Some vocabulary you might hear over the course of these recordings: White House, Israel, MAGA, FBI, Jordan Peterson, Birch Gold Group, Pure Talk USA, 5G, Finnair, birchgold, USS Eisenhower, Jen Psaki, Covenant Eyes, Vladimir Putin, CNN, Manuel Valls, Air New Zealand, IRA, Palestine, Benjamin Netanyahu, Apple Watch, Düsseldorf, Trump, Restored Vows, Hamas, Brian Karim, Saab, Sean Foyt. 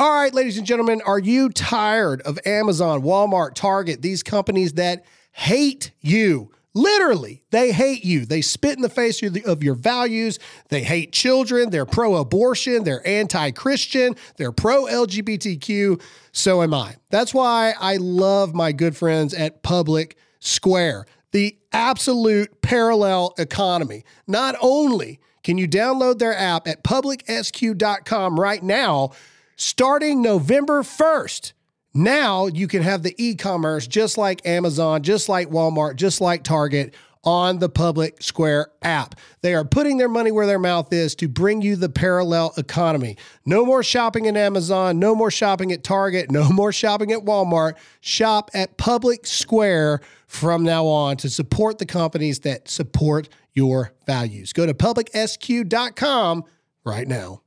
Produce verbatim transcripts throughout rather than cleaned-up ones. All right, ladies and gentlemen, are you tired of Amazon, Walmart, Target, these companies that hate you? Literally, they hate you. They spit in the face of your values. They hate children. They're pro-abortion. They're anti-Christian. They're pro-L G B T Q. So am I. That's why I love my good friends at Public Square, the absolute parallel economy. Not only can you download their app at public s q dot com right now, starting November first, now you can have the e-commerce just like Amazon, just like Walmart, just like Target on the Public Square app. They are putting their money where their mouth is to bring you the parallel economy. No more shopping at Amazon, no more shopping at Target, no more shopping at Walmart. Shop at Public Square from now on to support the companies that support your values. Go to public s q dot com right now.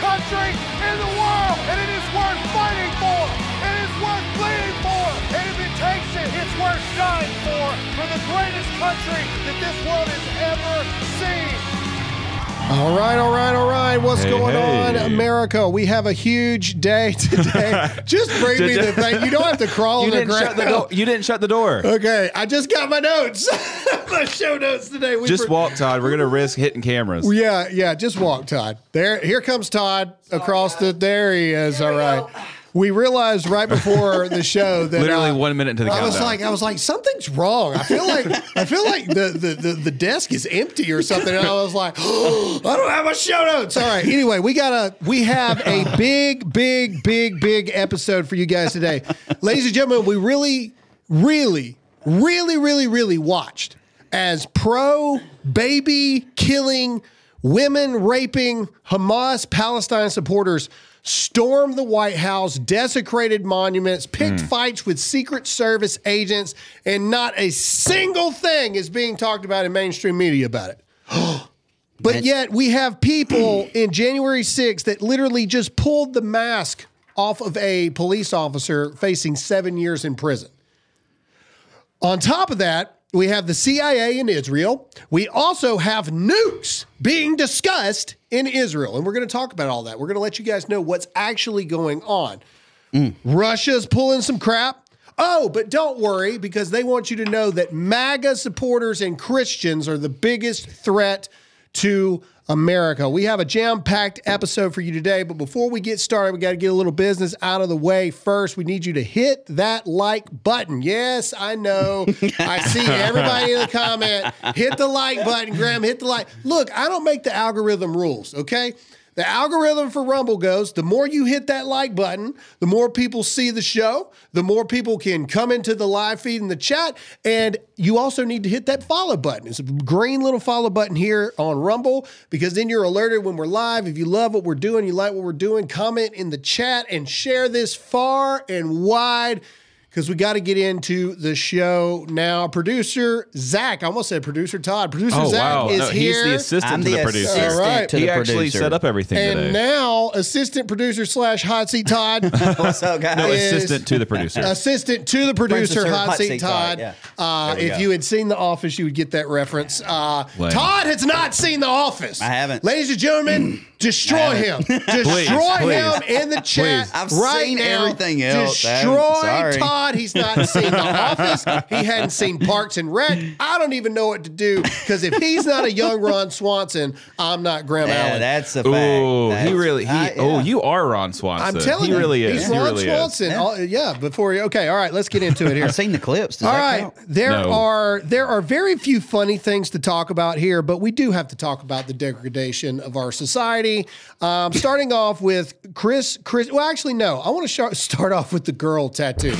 Country in the world, and it is worth fighting for, it is worth bleeding for, and if it takes it, it's worth dying for, for the greatest country that this world has ever seen. All right, all right, all right. What's hey, going hey. on, America? We have a huge day today. Just bring me the thing. You don't have to crawl in the ground. The do- you didn't shut the door. Okay, I just got my notes. My show notes today. We just per- walk, Todd. We're gonna risk hitting cameras. Yeah, yeah. Just walk, Todd. There, here comes Todd across Sorry, the. There he is. All right. Go. We realized right before the show that literally I, one minute into the I countdown. was like, I was like, something's wrong. I feel like I feel like the the, the, the desk is empty or something. And I was like, oh, I don't have my show notes. All right. Anyway, we got a we have a big, big, big, big episode for you guys today, ladies and gentlemen. We really, really, really, really, really watched as pro baby killing, women raping, Hamas Palestine supporters stormed the White House, desecrated monuments, picked mm. fights with Secret Service agents, and not a single thing is being talked about in mainstream media about it. But yet we have people in January sixth that literally just pulled the mask off of a police officer facing seven years in prison. On top of that, we have the C I A in Israel. We also have nukes being discussed in Israel. And we're going to talk about all that. We're going to let you guys know what's actually going on. Mm. Russia's pulling some crap. Oh, but don't worry, because they want you to know that MAGA supporters and Christians are the biggest threat to America. We have a jam-packed episode for you today, but before we get started, we got to get a little business out of the way first. We need you to hit that like button. Yes, I know. I see everybody in the comment. Hit the like button, Graham. Hit the like. Look, I don't make the algorithm rules, okay? The algorithm for Rumble goes, the more you hit that like button, the more people see the show, the more people can come into the live feed and the chat, and you also need to hit that follow button. It's a green little follow button here on Rumble, because then you're alerted when we're live. If you love what we're doing, you like what we're doing, comment in the chat and share this far and wide, because we got to get into the show now. Producer Zach, I almost said Producer Todd. Producer oh, Zach wow. is no, here. He's the assistant I'm to the, the producer. All right. He actually producer. set up everything and today. And now, assistant producer slash hot seat Todd. What's up, guys? No, assistant to the producer. Assistant to the producer, Princess hot, hot seat, seat Todd. Todd. Yeah. Uh, if go. you had seen The Office, you would get that reference. Uh, Todd has not seen The Office. I haven't. Ladies and gentlemen, destroy him. Destroy please, him please. in the chat I've right seen now. Everything else. Destroy Todd. He's not seen The Office. He hadn't seen Parks and Rec. I don't even know what to do, because if he's not a young Ron Swanson, I'm not Graham yeah, Allen. That's a fact. Ooh, that's he really. He, I, yeah. Oh, you are Ron Swanson. I'm telling you, he really is. He's Ron he really Swanson. Is. All, yeah. Before you. Okay. All right. Let's get into it here. I've seen the clips. Does all right. Count? There no. are there are very few funny things to talk about here, but we do have to talk about the degradation of our society. Um, starting off with Chris. Chris. Well, actually, no. I want to sh- start off with the girl tattoo.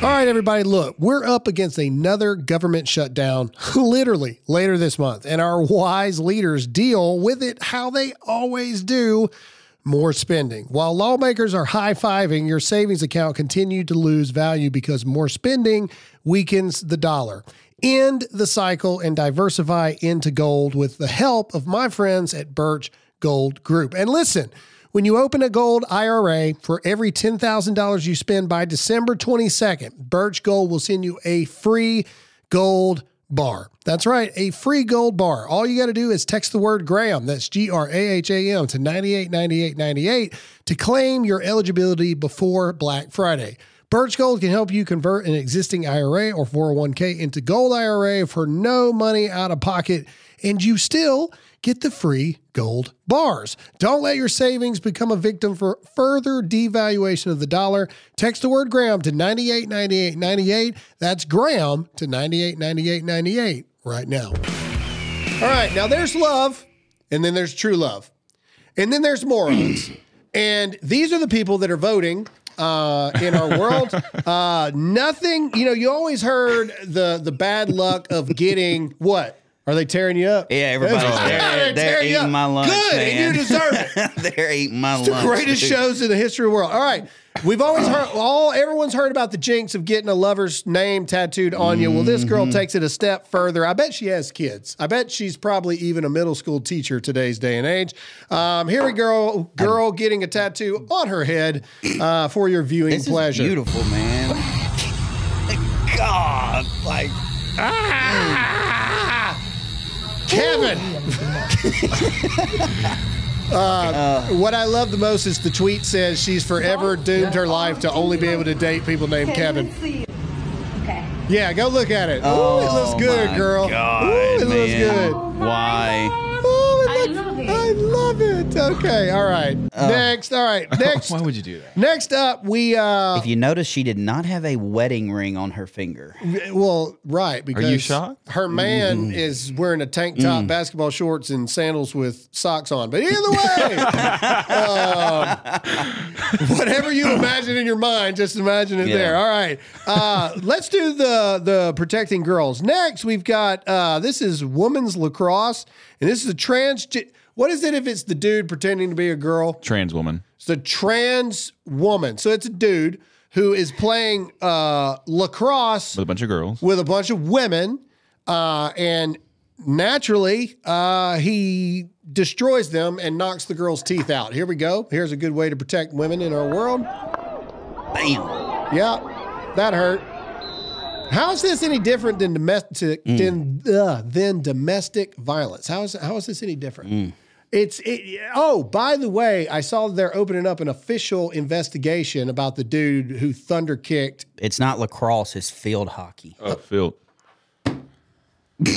All right, everybody, look, we're up against another government shutdown, literally, later this month, and our wise leaders deal with it how they always do, more spending. While lawmakers are high-fiving, your savings account continued to lose value because more spending weakens the dollar. End the cycle and diversify into gold with the help of my friends at Birch Gold Group. And listen, When you open a gold I R A, for every ten thousand dollars you spend by December twenty-second, Birch Gold will send you a free gold bar. That's right, a free gold bar. All you got to do is text the word Graham, that's G R A H A M, to nine eight nine eight nine eight to claim your eligibility before Black Friday. Birch Gold can help you convert an existing I R A or four oh one k into gold I R A for no money out of pocket, and you still get the free gold bars. Don't let your savings become a victim for further devaluation of the dollar. Text the word Graham to nine eight nine eight nine eight. That's Graham to nine eight nine eight nine eight right now. All right, now there's love, and then there's true love, and then there's morons. And these are the people that are voting Uh, in our world. Uh, nothing, you know, you always heard the the bad luck of getting, what? Are they tearing you up? Yeah, everybody's there. They're, they're eating my lunch, Good, man. And you deserve it. They're eating my it's lunch. It's the greatest dude. shows in the history of the world. All right. We've always heard, all everyone's heard about the jinx of getting a lover's name tattooed on you. Well, this girl takes it a step further. I bet she has kids. I bet she's probably even a middle school teacher today's day and age. Um, here we go, girl getting a tattoo on her head uh, for your viewing this pleasure. This is beautiful, man. God, like, ah! Kevin! Uh, uh, what I love the most is the tweet says she's forever doomed her life to only be able to date people named Kevin. Okay. Yeah, go look at it. Oh, Ooh, it looks good, girl. God, Ooh, it man. looks good. Oh, Why? Oh, it looks, I love it. I love it. Okay, all right. Uh, next, all right, next. Why would you do that? Next up, we... Uh, if you notice, she did not have a wedding ring on her finger. Well, right, because... Are you shocked? Her man mm. is wearing a tank top, mm. basketball shorts, and sandals with socks on. But either way, uh, whatever you imagine in your mind, just imagine it yeah. there. All right. Uh, let's do the, the protecting girls. Next, we've got... Uh, this is women's lacrosse, and this is a trans... What is it if it's the dude pretending to be a girl? Trans woman. It's a trans woman. So it's a dude who is playing uh, lacrosse. With a bunch of girls. With a bunch of women. Uh, and naturally, uh, he destroys them and knocks the girls' teeth out. Here we go. Here's a good way to protect women in our world. Bam. Yeah, that hurt. How is this any different than domestic mm. than, uh, than domestic violence? How is how is this any different? Mm. It's it, oh, by the way, I saw they're opening up an official investigation about the dude who thunder kicked. It's not lacrosse; it's field hockey. Oh, field. I'm,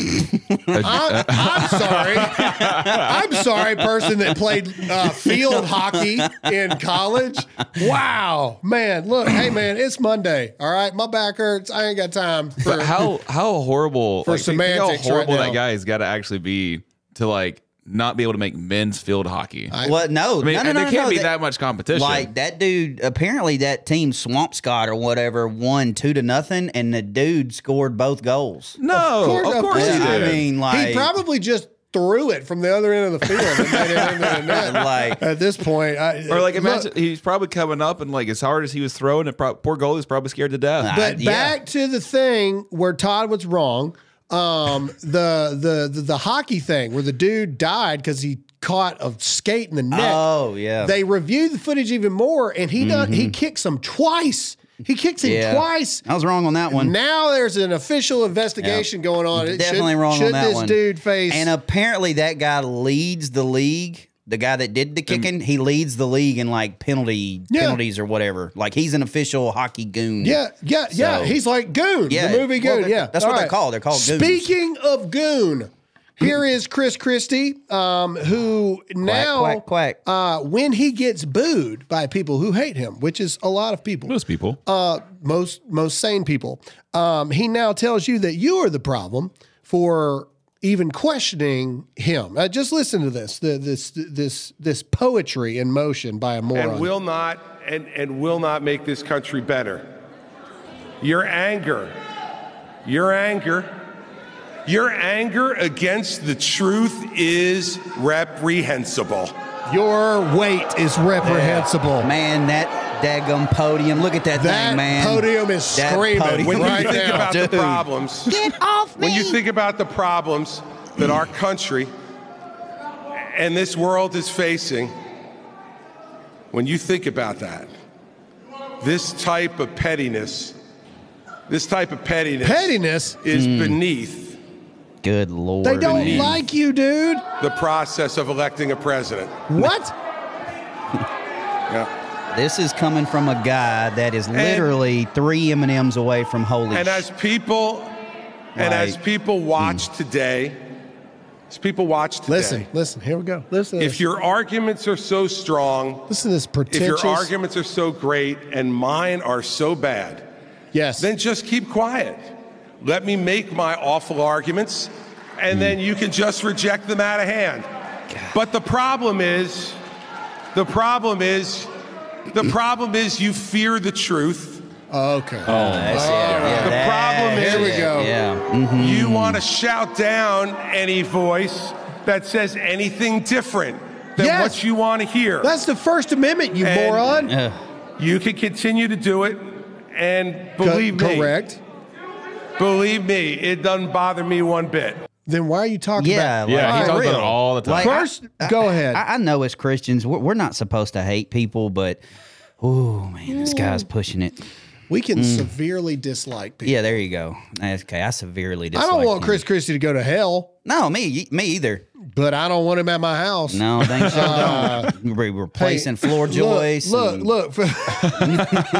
I'm sorry. I'm sorry, person that played uh, field hockey in college. Wow, man. Look, hey, man. It's Monday. All right, my back hurts. I ain't got time for but how how horrible for like, semantics. How horrible right that guy's got to actually be to like. Not be able to make men's field hockey. Well, no. I mean, no, no, there no, can't no, be that, that much competition. Like, that dude, apparently that team, Swamp Scott or whatever, won two to nothing, and the dude scored both goals. No, of course, of course he did. I mean, like... He probably just threw it from the other end of the field and made it into the net. Like, at this point... I, or, like, imagine look, he's probably coming up, and, like, as hard as he was throwing, the pro- poor goalie's probably scared to death. But yeah. back to the thing where Todd was wrong... Um, the, the the the hockey thing where the dude died because he caught a skate in the net. Oh yeah. They reviewed the footage even more, and he mm-hmm. done, he kicks him twice. He kicks him yeah. twice. I was wrong on that one. Now there's an official investigation yeah. going on. It Definitely should, wrong should on that one. Should this dude face? And apparently that guy leads the league. The guy that did the kicking, he leads the league in like penalty yeah. penalties or whatever. Like he's an official hockey goon. Yeah, yeah, so, yeah. He's like Goon, yeah, the movie Goon. Well, yeah, that's All what right. they're called. They're called Goons. Speaking of Goon, here is Chris Christie, um, who now quack, quack, quack. Uh, when he gets booed by people who hate him, which is a lot of people, most people, uh, most most sane people, um, he now tells you that you are the problem for. Even questioning him. Uh, just listen to this, the, this, this, this poetry in motion by a moron. And will not, and, and will not make this country better. Your anger, your anger, your anger against the truth is reprehensible. Your weight is reprehensible. Yeah. Man, that daggum podium. Look at that, that thing, man. That podium is that screaming podium. When right you think now. About Dude. The problems. Get off me. When you think about the problems that our country and this world is facing, When you think about that, this type of pettiness, this type of pettiness, pettiness? is mm. beneath. Good Lord. They don't beneath. like you, dude. The process of electing a president. What? Yeah. This is coming from a guy that is literally and, three M and M's away from holy. And as people, like, and as people watch mm. today, as people watch today. Listen, listen. Here we go. Listen. If your arguments are so strong, listen to this pretentious. If your arguments are so great, and mine are so bad, yes. Then just keep quiet. Let me make my awful arguments, and mm. then you can just reject them out of hand. God. But the problem is, the problem is. The problem is you fear the truth. Okay. Oh, that's it. Yeah, the that, problem is here we go. Yeah. Mm-hmm. You want to shout down any voice that says anything different than yes. what you want to hear. That's the First Amendment, you and moron. Uh, you can continue to do it, and believe Co- me. Correct. Believe me, it doesn't bother me one bit. Then why are you talking yeah, about it? Like, yeah, he talks about it all the time. Like, First, I, go ahead. I, I know as Christians, we're, we're not supposed to hate people, but, oh, man, this guy's pushing it. We can mm. severely dislike people. Yeah, there you go. Okay, I severely dislike people. I don't want him. Chris Christie to go to hell. No, me me either. But I don't want him at my house. No, thanks. uh, we're replacing hey, floor joists. Look, look. look.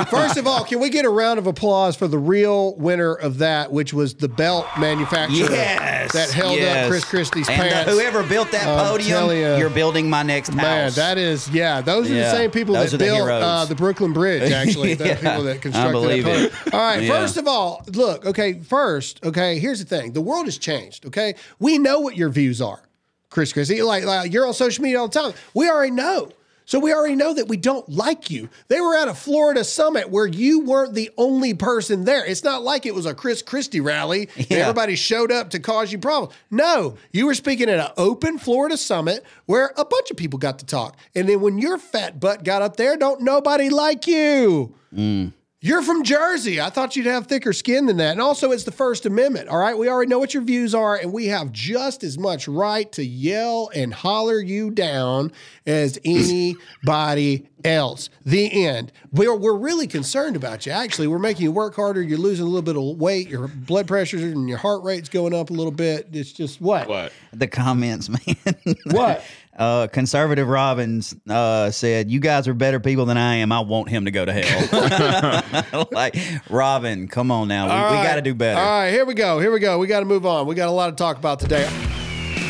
First of all, can we get a round of applause for the real winner of that, which was the belt manufacturer yes, that held yes. up Chris Christie's and pants. The, whoever built that um, podium, you, you're building my next house. Man, that is, yeah. Those are yeah, the same people that the built uh, the Brooklyn Bridge, actually. The yeah, people that constructed I believe that podium. It. All right, yeah. First of all, look, okay, first, okay, here's the thing. The world has changed, okay? We know what your views are, Chris Christie. Like, like you're on social media all the time. We already know. So we already know that we don't like you. They were at a Florida summit where you weren't the only person there. It's not like it was a Chris Christie rally yeah. and everybody showed up to cause you problems. No, you were speaking at an open Florida summit where a bunch of people got to talk. And then when your fat butt got up there, don't nobody like you. Mm. You're from Jersey. I thought you'd have thicker skin than that. And also, it's the First Amendment, all right? We already know what your views are, and we have just as much right to yell and holler you down as anybody else. The end. We're, we're really concerned about you, actually. We're making you work harder. You're losing a little bit of weight. Your blood pressures and your heart rate's going up a little bit. It's just what? What? The comments, man. What? Uh, Conservative Robbins uh, said, "You guys are better people than I am. I want him to go to hell." Like, Robin, come on now. We, right. we got to do better. All right, here we go. Here we go. We got to move on. We got a lot to talk about today.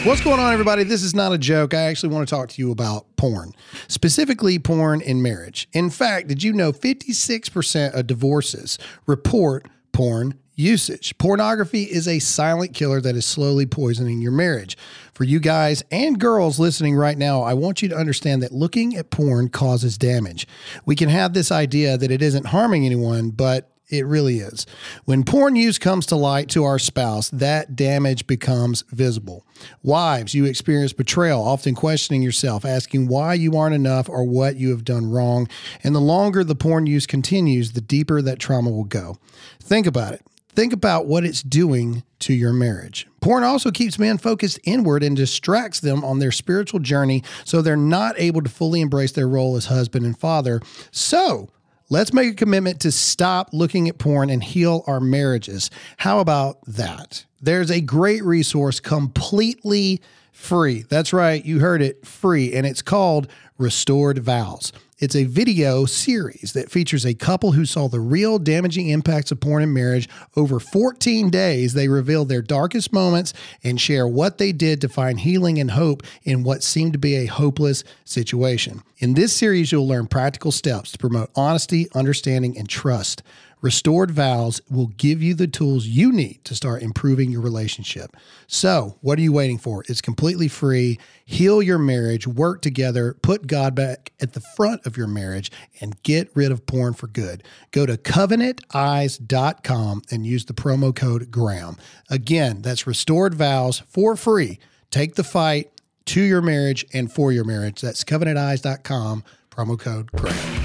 What's going on, everybody? This is not a joke. I actually want to talk to you about porn, specifically porn in marriage. In fact, did you know fifty-six percent of divorces report porn usage? Pornography is a silent killer that is slowly poisoning your marriage. For you guys and girls listening right now, I want you to understand that looking at porn causes damage. We can have this idea that it isn't harming anyone, but it really is. When porn use comes to light to our spouse, that damage becomes visible. Wives, you experience betrayal, often questioning yourself, asking why you aren't enough or what you have done wrong. And the longer the porn use continues, the deeper that trauma will go. Think about it. Think about what it's doing to your marriage. Porn also keeps men focused inward and distracts them on their spiritual journey, so they're not able to fully embrace their role as husband and father. So let's make a commitment to stop looking at porn and heal our marriages. How about that? There's a great resource completely free. That's right. You heard it, free. And it's called Restored Vows. It's a video series that features a couple who saw the real damaging impacts of porn in marriage. Over fourteen days, they reveal their darkest moments and share what they did to find healing and hope in what seemed to be a hopeless situation. In this series, you'll learn practical steps to promote honesty, understanding, and trust. Restored Vows will give you the tools you need to start improving your relationship. So what are you waiting for? It's completely free. Heal your marriage, work together, put God back at the front of your marriage, and get rid of porn for good. Go to covenant eyes dot com and use the promo code Graham. Again, that's Restored Vows for free. Take the fight to your marriage and for your marriage. That's covenant eyes dot com, promo code Graham.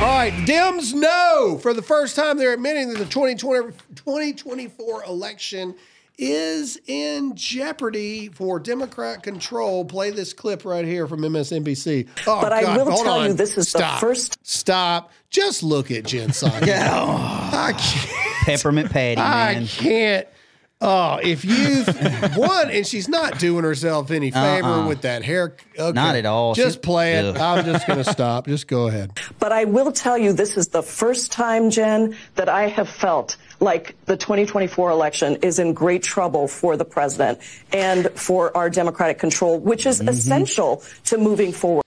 All right, Dems know. For the first time, they're admitting that the twenty twenty, twenty twenty-four election is in jeopardy for Democrat control. Play this clip right here from M S N B C. Oh, but God, I will tell on. you, this is Stop. the first. Stop. Just look at Jen Psaki. oh, I can't. Peppermint Patty, man. I can't. Oh, if you one, and she's not doing herself any favor uh-uh. with that hair. Okay. Not at all. Just she's, play it. Ugh. I'm just going to stop. Just go ahead. But I will tell you, this is the first time, Jen, that I have felt like the twenty twenty-four election is in great trouble for the president and for our Democratic control, which is mm-hmm. essential to moving forward.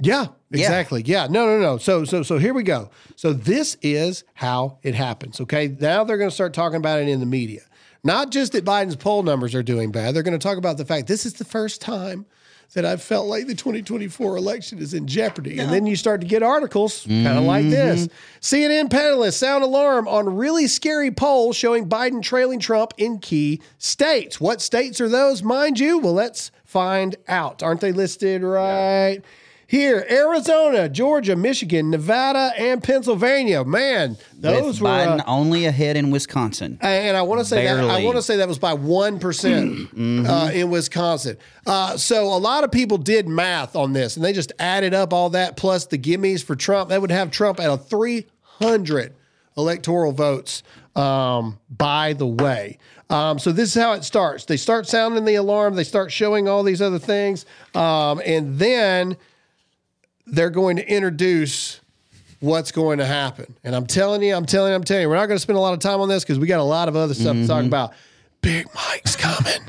Yeah, exactly. Yeah. yeah. No, no, no. So so so here we go. So this is how it happens. Okay. Now they're going to start talking about it in the media. Not just that Biden's poll numbers are doing bad. They're going to talk about the fact this is the first time that I've felt like the twenty twenty-four election is in jeopardy. No. And then you start to get articles mm-hmm. kind of like this. C N N panelists sound alarm on really scary poll showing Biden trailing Trump in key states. What states are those, mind you? Well, let's find out. Aren't they listed right yeah. here? Arizona, Georgia, Michigan, Nevada, and Pennsylvania. Man, those With Biden were Biden uh, only ahead in Wisconsin. And I want to say Barely. that I want to say that was by one percent mm-hmm. uh, in Wisconsin. Uh, so a lot of people did math on this, and they just added up all that plus the gimmies for Trump. That would have Trump at a three hundred electoral votes. Um, by the way. Um, so this is how it starts. They start sounding the alarm. They start showing all these other things, um, and then. They're going to introduce what's going to happen. And I'm telling you, I'm telling you, I'm telling you, we're not going to spend a lot of time on this because we got a lot of other stuff mm-hmm. to talk about. Big Mike's coming.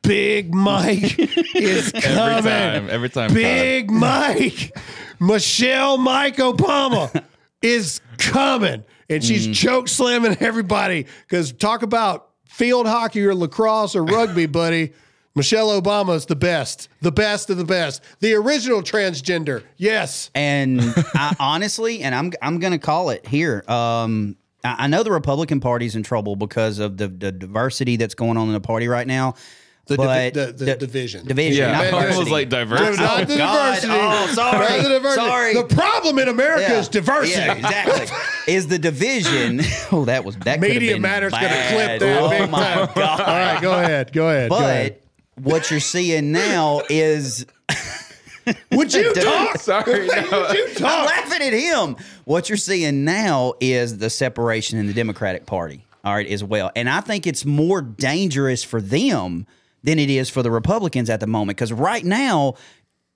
Big Mike is coming. Every time. Every time. Big God. Mike. Michelle Mike Obama is coming. And she's mm. choke slamming everybody because talk about field hockey or lacrosse or rugby, buddy. Michelle Obama is the best, the best of the best, the original transgender. Yes. And I, honestly, and I'm I'm going to call it here. Um, I, I know the Republican Party's in trouble because of the, the diversity that's going on in the party right now. The, divi- the, the, the division. Division. Yeah. Not I was like diversity. No, not oh, the God. diversity. Oh, sorry. The, diversity. sorry. the problem in America yeah. is diversity. Yeah, exactly. is the division. Oh, that was that. Media Matter's going to clip that. Oh, big my time. God. All right, go ahead. Go ahead. But. Go ahead. What you're seeing now is... Would you talk? Sorry. No. Would you talk? I'm laughing at him. What you're seeing now is the separation in the Democratic Party, all right, as well. And I think it's more dangerous for them than it is for the Republicans at the moment. Because right now,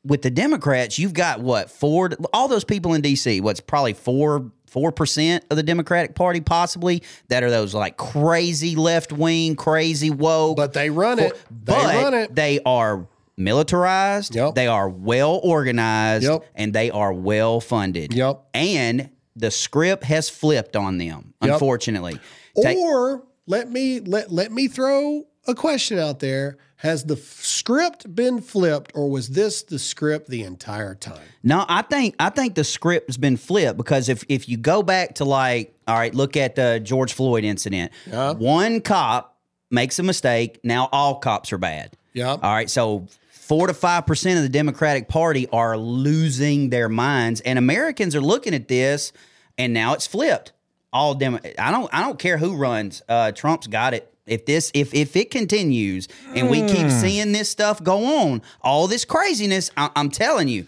with the Democrats, you've got, what, Ford? All those people in D C, what's probably four... Four percent of the Democratic Party, possibly, that are those like crazy left wing, crazy woke. But they run it. They but run it. They are militarized. Yep. They are well organized, yep. and they are well funded. Yep. And the script has flipped on them, yep. unfortunately. Or Ta- let me let let me throw a question out there. Has the f- script been flipped, or was this the script the entire time? No, I think I think the script has been flipped because if if you go back to like, all right, look at the George Floyd incident. Yeah. One cop makes a mistake, now all cops are bad. Yeah. All right, so four to five percent of the Democratic Party are losing their minds, and Americans are looking at this, and now it's flipped. All Demo- I don't I don't care who runs. Uh, Trump's got it. If this, if if it continues and we keep seeing this stuff go on, all this craziness, I, I'm telling you,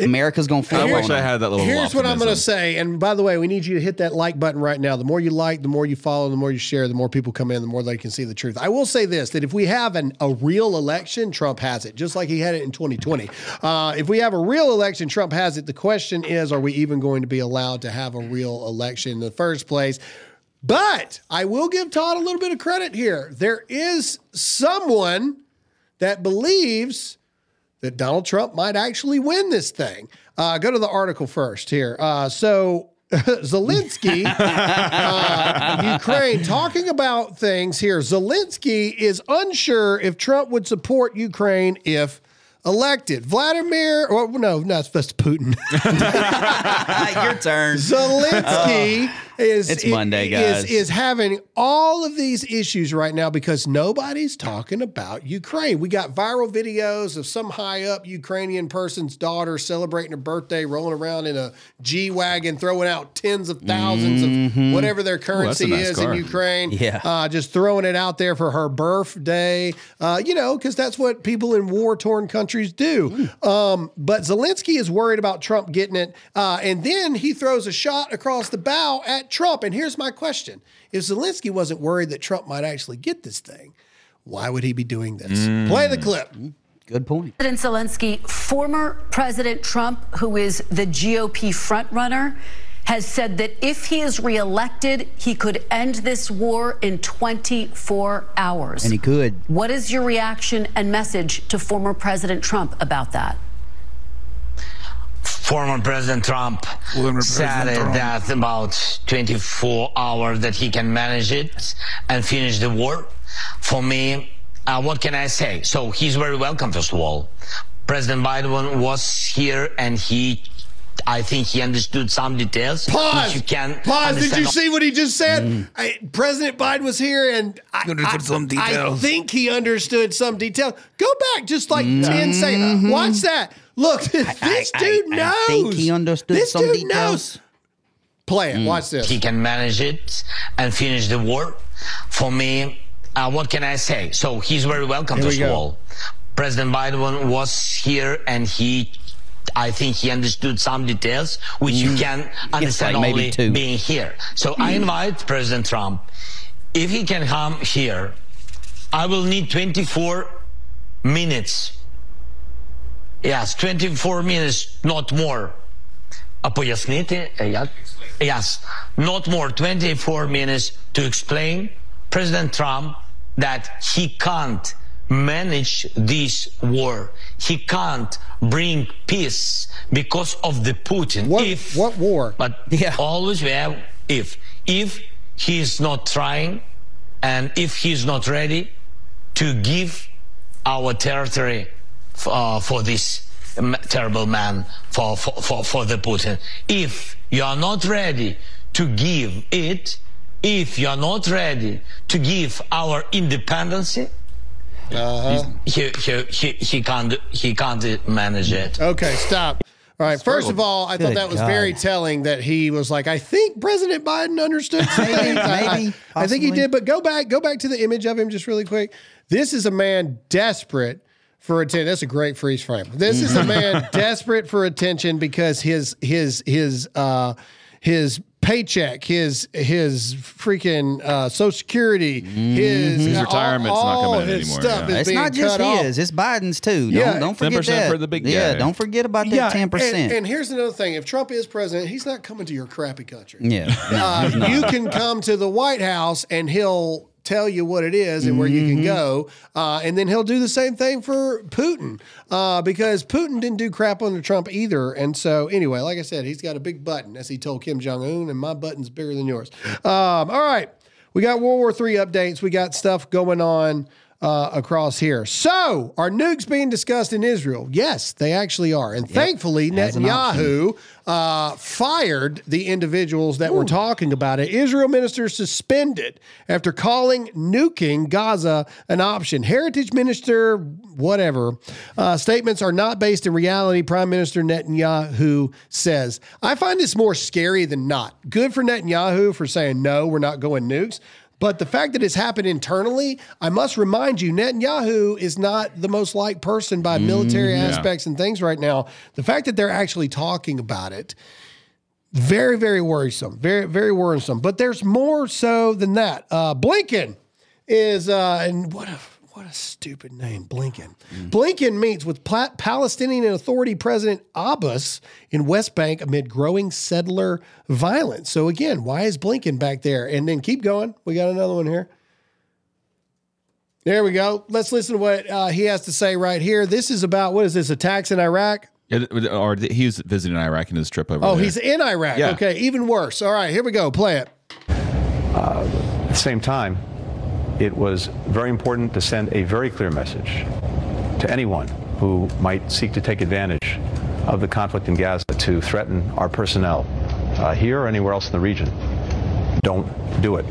America's going to fail. I wish I had that little Here's optimism. What I'm going to say. And by the way, we need you to hit that like button right now. The more you like, the more you follow, the more you share, the more people come in, the more they can see the truth. I will say this, that if we have an, a real election, Trump has it, just like he had it in twenty twenty. Uh, if we have a real election, Trump has it. The question is, are we even going to be allowed to have a real election in the first place? But I will give Todd a little bit of credit here. There is someone that believes that Donald Trump might actually win this thing. Uh, go to the article first here. Uh, so Zelensky, uh, Ukraine, talking about things here. Zelensky is unsure if Trump would support Ukraine if elected. Vladimir, or no, no, that's Putin. Your turn. Zelensky. Uh. is it's it, Monday, guys. Is, is having all of these issues right now because nobody's talking about Ukraine. We got viral videos of some high-up Ukrainian person's daughter celebrating her birthday, rolling around in a G-Wagon, throwing out tens of thousands mm-hmm. of whatever their currency well, nice is car. in Ukraine, yeah. uh, just throwing it out there for her birthday, uh, you know, because that's what people in war-torn countries do. Mm. Um, but Zelensky is worried about Trump getting it, uh, and then he throws a shot across the bow at Trump. And here's my question. If Zelensky wasn't worried that Trump might actually get this thing, why would he be doing this? Mm. Play the clip. Good point. President Zelensky, former President Trump, who is the G O P frontrunner, has said that if he is reelected, he could end this war in twenty-four hours. And he could. What is your reaction and message to former President Trump about that? Former President Trump Former said President that Trump. about twenty-four hours that he can manage it and finish the war. For me, uh, what can I say? So he's very welcome, first of all. President Biden was here and he I think he understood some details. Pause. You can Pause. Did you see what he just said? Mm. I, President Biden was here, and I, I, some I think he understood some details. Go back just like mm. ten seconds. Mm-hmm. Watch that. Look, this, I, this I, dude I, knows. I think he understood this some dude details. Knows. Play it. Mm. Watch this. He can manage it and finish the war. For me, uh, what can I say? So he's very welcome to the wall. President Biden was here, and he... I think he understood some details, which you can understand like only two. being here. So mm. I invite President Trump, if he can come here, I will need twenty-four minutes. Yes, twenty-four minutes, not more. Yes, not more, twenty-four minutes to explain President Trump that he can't manage this war. He can't bring peace because of the Putin. What, if, what war? But yeah. always we have if. If he is not trying and if he is not ready to give our territory f- uh, for this m- terrible man, for, for, for, for the Putin. If you are not ready to give it, if you are not ready to give our independence, Uh-huh. He, he, he, he, can't, he can't manage it. Okay, stop. All right, first of all, I Good thought that was God. very telling that he was like, I think President Biden understood some things. Maybe, I, I think he did, but go back, go back to the image of him just really quick. This is a man desperate for attention. That's a great freeze frame. This is a man desperate for attention because his, his, his, uh, his, paycheck, his his freaking uh, Social Security, mm-hmm. his, his retirement's all, all not coming in anymore. Stuff yeah. is it's being not just cut his; off. It's Biden's too. Don't, yeah, don't forget ten percent that. For the big guy. Yeah, don't forget about that yeah, ten percent. And, and here's another thing: if Trump is president, he's not coming to your crappy country. Yeah, uh, you can come to the White House, and he'll tell you what it is and where mm-hmm. you can go. Uh, and then he'll do the same thing for Putin uh, because Putin didn't do crap under Trump either. And so anyway, like I said, he's got a big button, as he told Kim Jong-un, and my button's bigger than yours. Um, all right. We got World War Three updates. We got stuff going on uh, across here. So are nukes being discussed in Israel? Yes, they actually are. And yep. thankfully, As Netanyahu Uh, fired the individuals that Ooh. were talking about it. Israel minister suspended after calling nuking Gaza an option. Heritage minister, whatever, uh, statements are not based in reality, Prime Minister Netanyahu says. I find this more scary than not. Good for Netanyahu for saying, no, we're not going nukes. But the fact that it's happened internally, I must remind you, Netanyahu is not the most liked person by military mm, yeah. aspects and things right now. The fact that they're actually talking about it, very, very worrisome, very, very worrisome. But there's more so than that. Uh, Blinken is, uh, and what a what a stupid name, Blinken. Mm. Blinken meets with Pla- Palestinian Authority President Abbas in West Bank amid growing settler violence. So again, why is Blinken back there? And then keep going. We got another one here. There we go. Let's listen to what uh, he has to say right here. This is about, what is this, attacks in Iraq? It, or he was visiting Iraq in his trip over oh, there. Oh, he's in Iraq. Yeah. Okay, even worse. All right, here we go. Play it. Uh, at the same time, it was very important to send a very clear message to anyone who might seek to take advantage of the conflict in Gaza to threaten our personnel uh, here or anywhere else in the region. don't do it.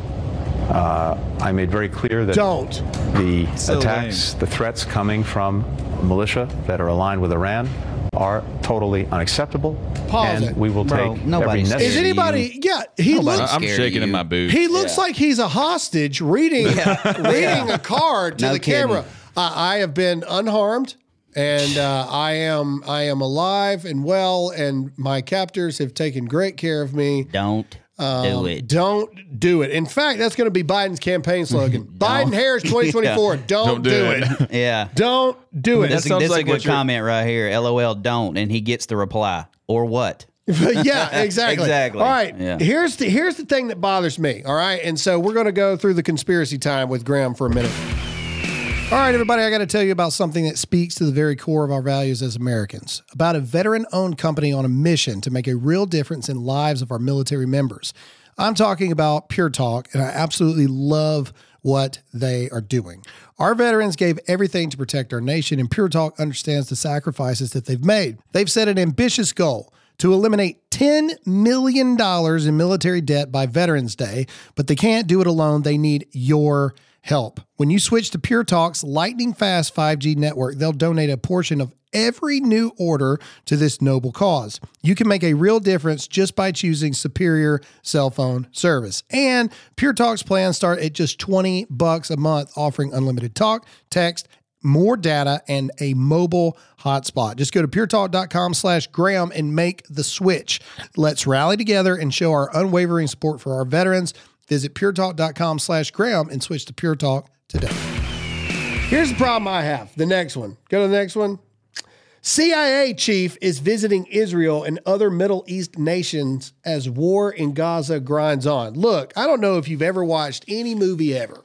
Uh, I made very clear that don't. the so attacks, lame. the threats coming from militia that are aligned with Iran are totally unacceptable. Pause and it. we will Bro, take every necessary... Is anybody... Yeah, he nobody looks... I'm shaking you. in my boots. He looks yeah. like he's a hostage reading, yeah. reading yeah. a card to no the kidding. camera. Uh, I have been unharmed, and uh, I am I am alive and well, and my captors have taken great care of me. Don't. Um, do it. Don't do it. In fact, that's going to be Biden's campaign slogan. Biden-Harris twenty twenty-four. yeah. Don't, don't do, do it. it. yeah. Don't do it. That that's, that's like a good comment you're... right here. LOL, don't. And he gets the reply. Or what? yeah, exactly. exactly. All right. Yeah. Here's the here's the thing that bothers me. All right. And so we're going to go through the conspiracy time with Graham for a minute. All right, everybody, I got to tell you about something that speaks to the very core of our values as Americans, about a veteran-owned company on a mission to make a real difference in lives of our military members. I'm talking about Pure Talk, and I absolutely love what they are doing. Our veterans gave everything to protect our nation, and Pure Talk understands the sacrifices that they've made. They've set an ambitious goal to eliminate ten million dollars in military debt by Veterans Day, but they can't do it alone. They need your help. When you switch to Pure Talk's lightning-fast five G network, they'll donate a portion of every new order to this noble cause. You can make a real difference just by choosing superior cell phone service. And Pure Talk's plans start at just twenty bucks a month, offering unlimited talk, text, more data, and a mobile hotspot. Just go to puretalk.com slash Graham and make the switch. Let's rally together and show our unwavering support for our veterans. Visit puretalk.com slash Graham and switch to Pure Talk today. Here's the problem I have. The next one. Go to the next one. C I A chief is visiting Israel and other Middle East nations as war in Gaza grinds on. Look, I don't know if you've ever watched any movie ever.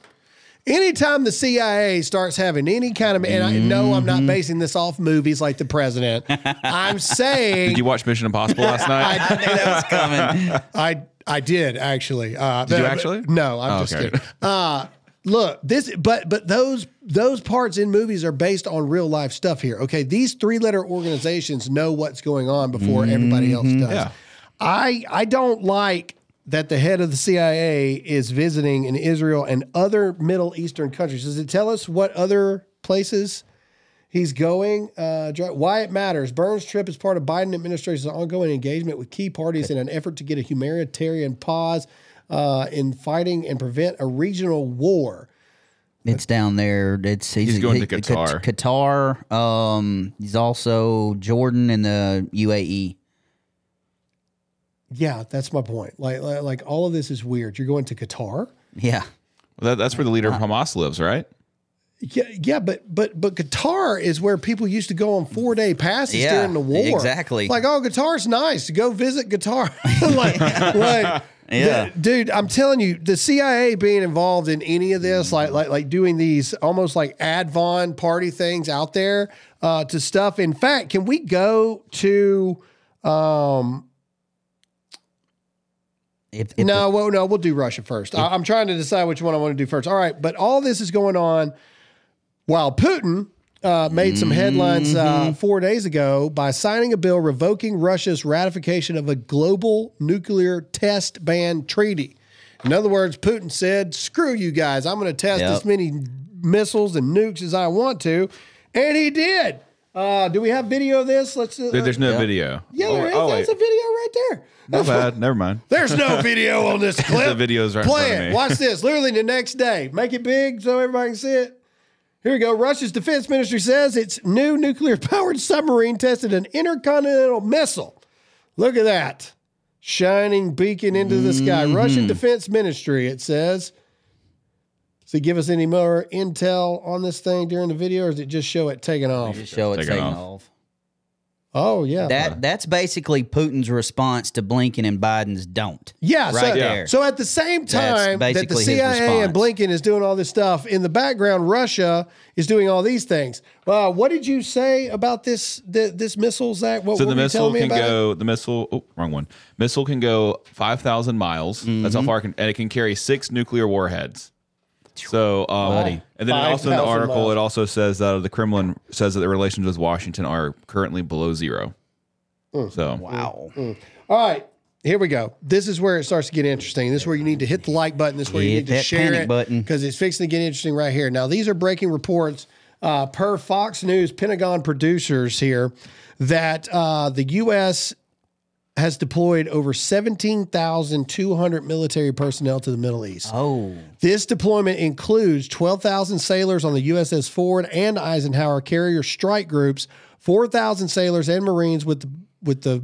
Anytime the C I A starts having any kind of, and I know I'm not basing this off movies like The President. I'm saying. Did you watch Mission Impossible last night? I knew that was coming. I I did actually. Uh, did you actually? No, I'm oh, just okay. kidding. Uh, look, this, but but those those parts in movies are based on real life stuff here. Okay, these three letter organizations know what's going on before mm-hmm. everybody else does. Yeah. I I don't like that the head of the C I A is visiting in Israel and other Middle Eastern countries. Does it tell us what other places he's going? Uh, why it matters. Burns' trip is part of Biden administration's ongoing engagement with key parties in an effort to get a humanitarian pause uh, in fighting and prevent a regional war. It's down there. It's He's, he's going he, to Qatar. Qatar. Um, he's also Jordan and the U A E. Yeah, that's my point. Like, like, like, all of this is weird. You're going to Qatar. Yeah, well, that, that's where the leader of Hamas lives, right? Yeah, yeah, but but but Qatar is where people used to go on four day passes yeah, during the war. Exactly. Like, oh, Qatar's nice. Go visit Qatar. like, like, yeah, the, dude, I'm telling you, the C I A being involved in any of this, like, like, like doing these almost like Advon party things out there uh, to stuff. In fact, can we go to? Um, If, if no, the, well, no, we'll do Russia first. If, I, I'm trying to decide which one I want to do first. All right, but all this is going on while Putin uh, made mm-hmm. some headlines uh, four days ago by signing a bill revoking Russia's ratification of a global nuclear test ban treaty. In other words, Putin said, screw you guys. I'm going to test yep. as many missiles and nukes as I want to. And he did. Uh, do we have video of this? Let's. Uh, There's no yeah. video. Yeah, there oh, is. Oh, There's wait. a video right there. No bad. Never mind. There's no video on this clip. The video's right Play in front of me. Watch this. Literally the next day. Make it big so everybody can see it. Here we go. Russia's defense ministry says its new nuclear-powered submarine tested an intercontinental missile. Look at that. Shining beacon into the sky. Mm-hmm. Russian defense ministry, it says. Does it give us any more intel on this thing during the video, or does it just show it taking off? Just show it taking, taking off. off. Oh, yeah. that That's basically Putin's response to Blinken and Biden's don't. Yeah, right so, there. So at the same time that the C I A and Blinken is doing all this stuff, in the background, Russia is doing all these things. Uh, what did you say about this the, this missile, Zach? What so were the missile can go, it? the missile, oh, wrong one. Missile can go five thousand miles. Mm-hmm. That's how far it can, and it can carry six nuclear warheads. So, um, and then also in the article, miles. it also says that the Kremlin says that the relations with Washington are currently below zero. Mm. So, wow. Mm. All right. here we go. This is where it starts to get interesting. This is where you need to hit the like button. This is where hit you need to share it button. Because it's fixing to get interesting right here. Now, these are breaking reports uh, per Fox News Pentagon producers here that uh, the U S has deployed over seventeen thousand two hundred military personnel to the Middle East. Oh. This deployment includes twelve thousand sailors on the U S S Ford and Eisenhower carrier strike groups, four thousand sailors and Marines with the, with the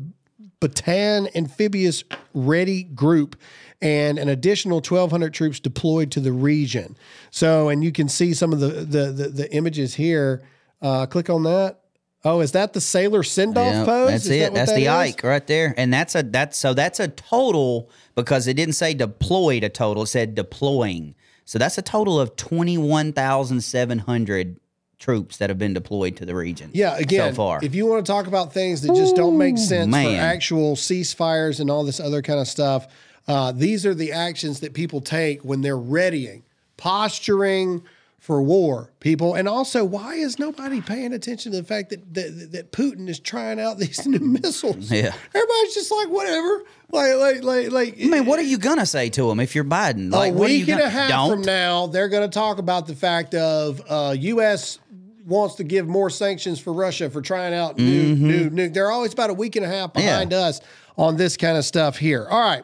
Bataan Amphibious Ready Group, and an additional twelve hundred troops deployed to the region. So, and you can see some of the the, the, the images here. Uh, click on that. Oh, is that the sailor send-off yeah, pose? That's is it. That that's that the is? Ike right there. And that's a that's so that's a total, because it didn't say deployed a total. It said deploying. So that's a total of twenty-one thousand seven hundred troops that have been deployed to the region. Yeah, again, so far. If you want to talk about things that just don't make sense Ooh, for actual ceasefires and all this other kind of stuff, uh, these are the actions that people take when they're readying, posturing for war, people. And also, why is nobody paying attention to the fact that that, that Putin is trying out these new missiles? Yeah. Everybody's just like, whatever. Like, like, like, like. I mean, what are you going to say to them if you're Biden? Like, a week and a half don't? from now, they're going to talk about the fact of uh, U S wants to give more sanctions for Russia for trying out new, mm-hmm. new, new. They're always about a week and a half behind yeah. us on this kind of stuff here. All right.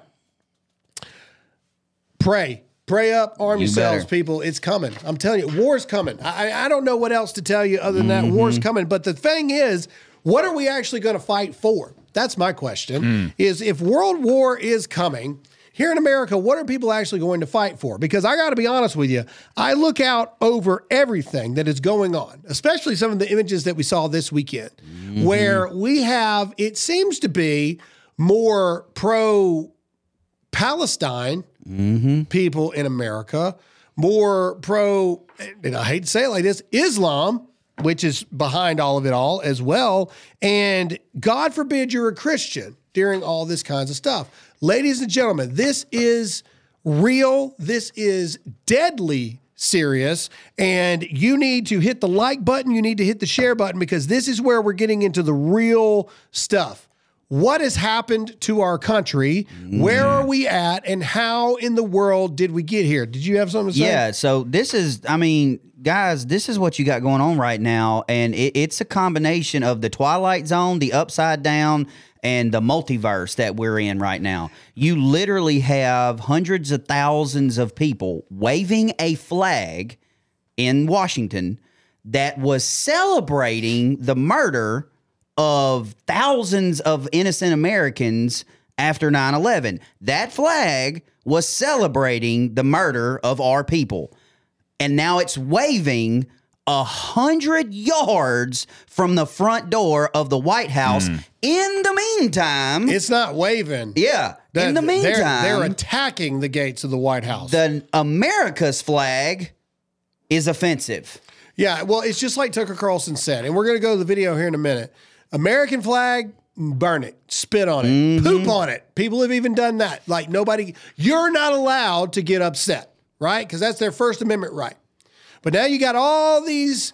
Pray. Pray up, arm you yourselves, better. people. It's coming. I'm telling you, war's coming. I, I don't know what else to tell you other than that mm-hmm. war's coming. But the thing is, what are we actually going to fight for? That's my question, mm. is if world war is coming, here in America, what are people actually going to fight for? Because I got to be honest with you, I look out over everything that is going on, especially some of the images that we saw this weekend, mm-hmm. where we have, it seems to be more pro-Palestine Mm-hmm. people in America, more pro, and I hate to say it like this, Islam, which is behind all of it all as well. And God forbid you're a Christian during all this kinds of stuff. Ladies and gentlemen, this is real. This is deadly serious. And you need to hit the like button. You need to hit the share button, because this is where we're getting into the real stuff. What has happened to our country? Where are we at? And how in the world did we get here? Did you have something to say? Yeah, so this is, I mean, guys, this is what you got going on right now. And it, it's a combination of the Twilight Zone, the Upside Down, and the multiverse that we're in right now. You literally have hundreds of thousands of people waving a flag in Washington that was celebrating the murder of thousands of innocent Americans after nine eleven. That flag was celebrating the murder of our people. And now it's waving a hundred yards from the front door of the White House. Mm. In the meantime... It's not waving. Yeah. The, in the meantime... They're, they're attacking the gates of the White House. The America's flag is offensive. Yeah, well, it's just like Tucker Carlson said, and we're going to go to the video here in a minute. American flag, burn it, spit on it, mm-hmm. poop on it. People have even done that. Like nobody, you're not allowed to get upset, right? Because that's their First Amendment right. But now you got all these,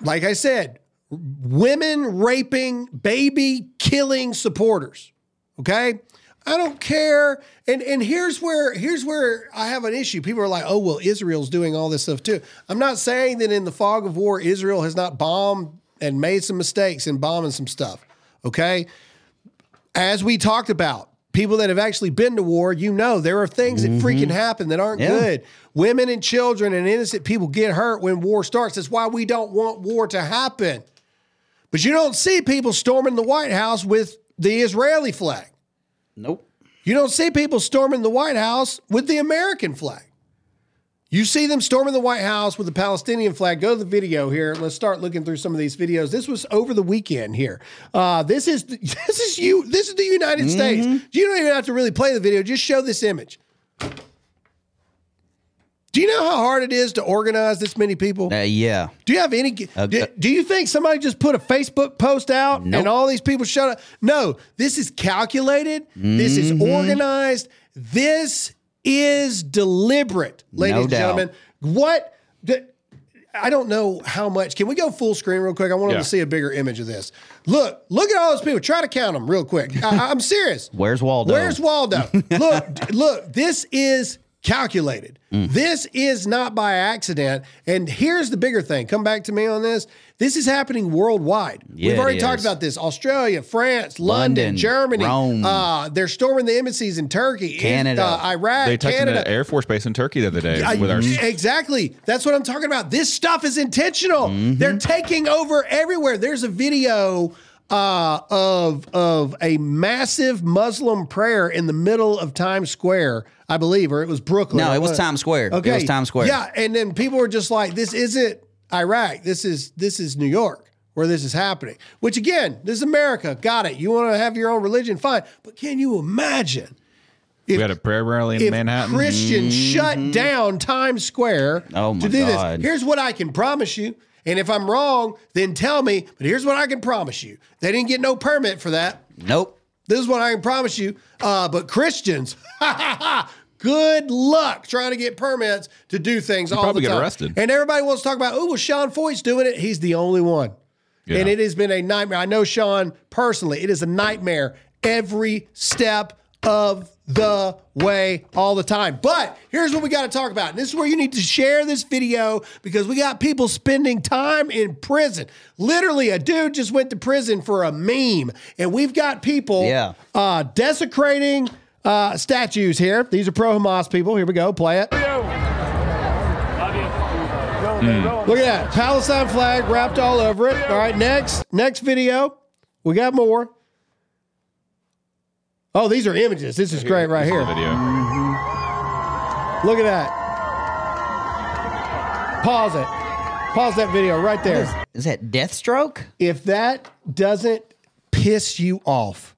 like I said, women raping, baby killing supporters, okay? I don't care. And and here's where here's where I have an issue. People are like, oh, well, Israel's doing all this stuff too. I'm not saying that in the fog of war, Israel has not bombed and made some mistakes in bombing some stuff, okay? As we talked about, people that have actually been to war, you know, there are things mm-hmm. that freaking happen that aren't yeah. good. Women and children and innocent people get hurt when war starts. That's why we don't want war to happen. But you don't see people storming the White House with the Israeli flag. Nope. You don't see people storming the White House with the American flag. You see them storming the White House with the Palestinian flag. Go to the video here. Let's start looking through some of these videos. This was over the weekend here. Uh, this is this is you. This is the United mm-hmm. States. You don't even have to really play the video. Just show this image. Do you know how hard it is to organize this many people? Uh, yeah. Do you have any? Do, do you think somebody just put a Facebook post out nope. and all these people shut up? No, this is calculated. Mm-hmm. This is organized. This is deliberate, ladies no and doubt. gentlemen. What? The, I don't know how much. Can we go full screen real quick? I want yeah. them to see a bigger image of this. Look, look at all those people. Try to count them real quick. I, I'm serious. Where's Waldo? Where's Waldo? Look, look, this is calculated. Mm. This is not by accident. And here's the bigger thing. Come back to me on this. This is happening worldwide. Yeah, We've already talked about this. Australia, France, London, London Germany. Rome. Uh, they're storming the embassies in Turkey, Canada, in, uh, Iraq. They attacked an Air Force base in Turkey the other day. I, with our... Exactly. That's what I'm talking about. This stuff is intentional. Mm-hmm. They're taking over everywhere. There's a video uh, of of a massive Muslim prayer in the middle of Times Square. I believe, or it was Brooklyn. No, it was Times Square. Okay. It was Times Square. Yeah, and then people were just like, this isn't Iraq. This is this is New York where this is happening. Which, again, this is America. Got it. You want to have your own religion? Fine. But can you imagine if, we had a prayer rally in if Manhattan? Christians mm-hmm. shut down Times Square oh my to do God. this. Here's what I can promise you. And if I'm wrong, then tell me. But here's what I can promise you. They didn't get no permit for that. Nope. This is what I can promise you. Uh, but Christians, ha, ha, ha. Good luck trying to get permits to do things you all the time. You probably get arrested. And everybody wants to talk about, oh, well, Sean Foyt's doing it. He's the only one. Yeah. And it has been a nightmare. I know Sean personally. It is a nightmare every step of the way all the time. But here's what we got to talk about. And this is where you need to share this video because we got people spending time in prison. Literally, a dude just went to prison for a meme. And we've got people yeah. uh, desecrating... Uh, statues here. These are pro-Hamas people. Here we go. Play it. Mm. Look at that. Palestine flag wrapped all over it. All right, next. Next video. We got more. Oh, these are images. This is great right here. Video. Look at that. Pause it. Pause that video right there. Is, is that Deathstroke? If that doesn't piss you off.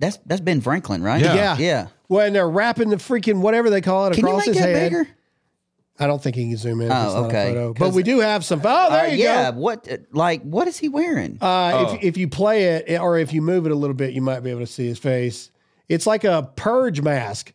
That's that's Ben Franklin, right? Yeah. yeah. yeah. Well, and they're wrapping the freaking whatever they call it can across his head. Can you make that bigger? I don't think he can zoom in. Oh, it's okay. Not a photo. But we do have some. Oh, there uh, you yeah, go. Yeah. What? Like, what is he wearing? Uh, oh. If if you play it or if you move it a little bit, you might be able to see his face. It's like a purge mask,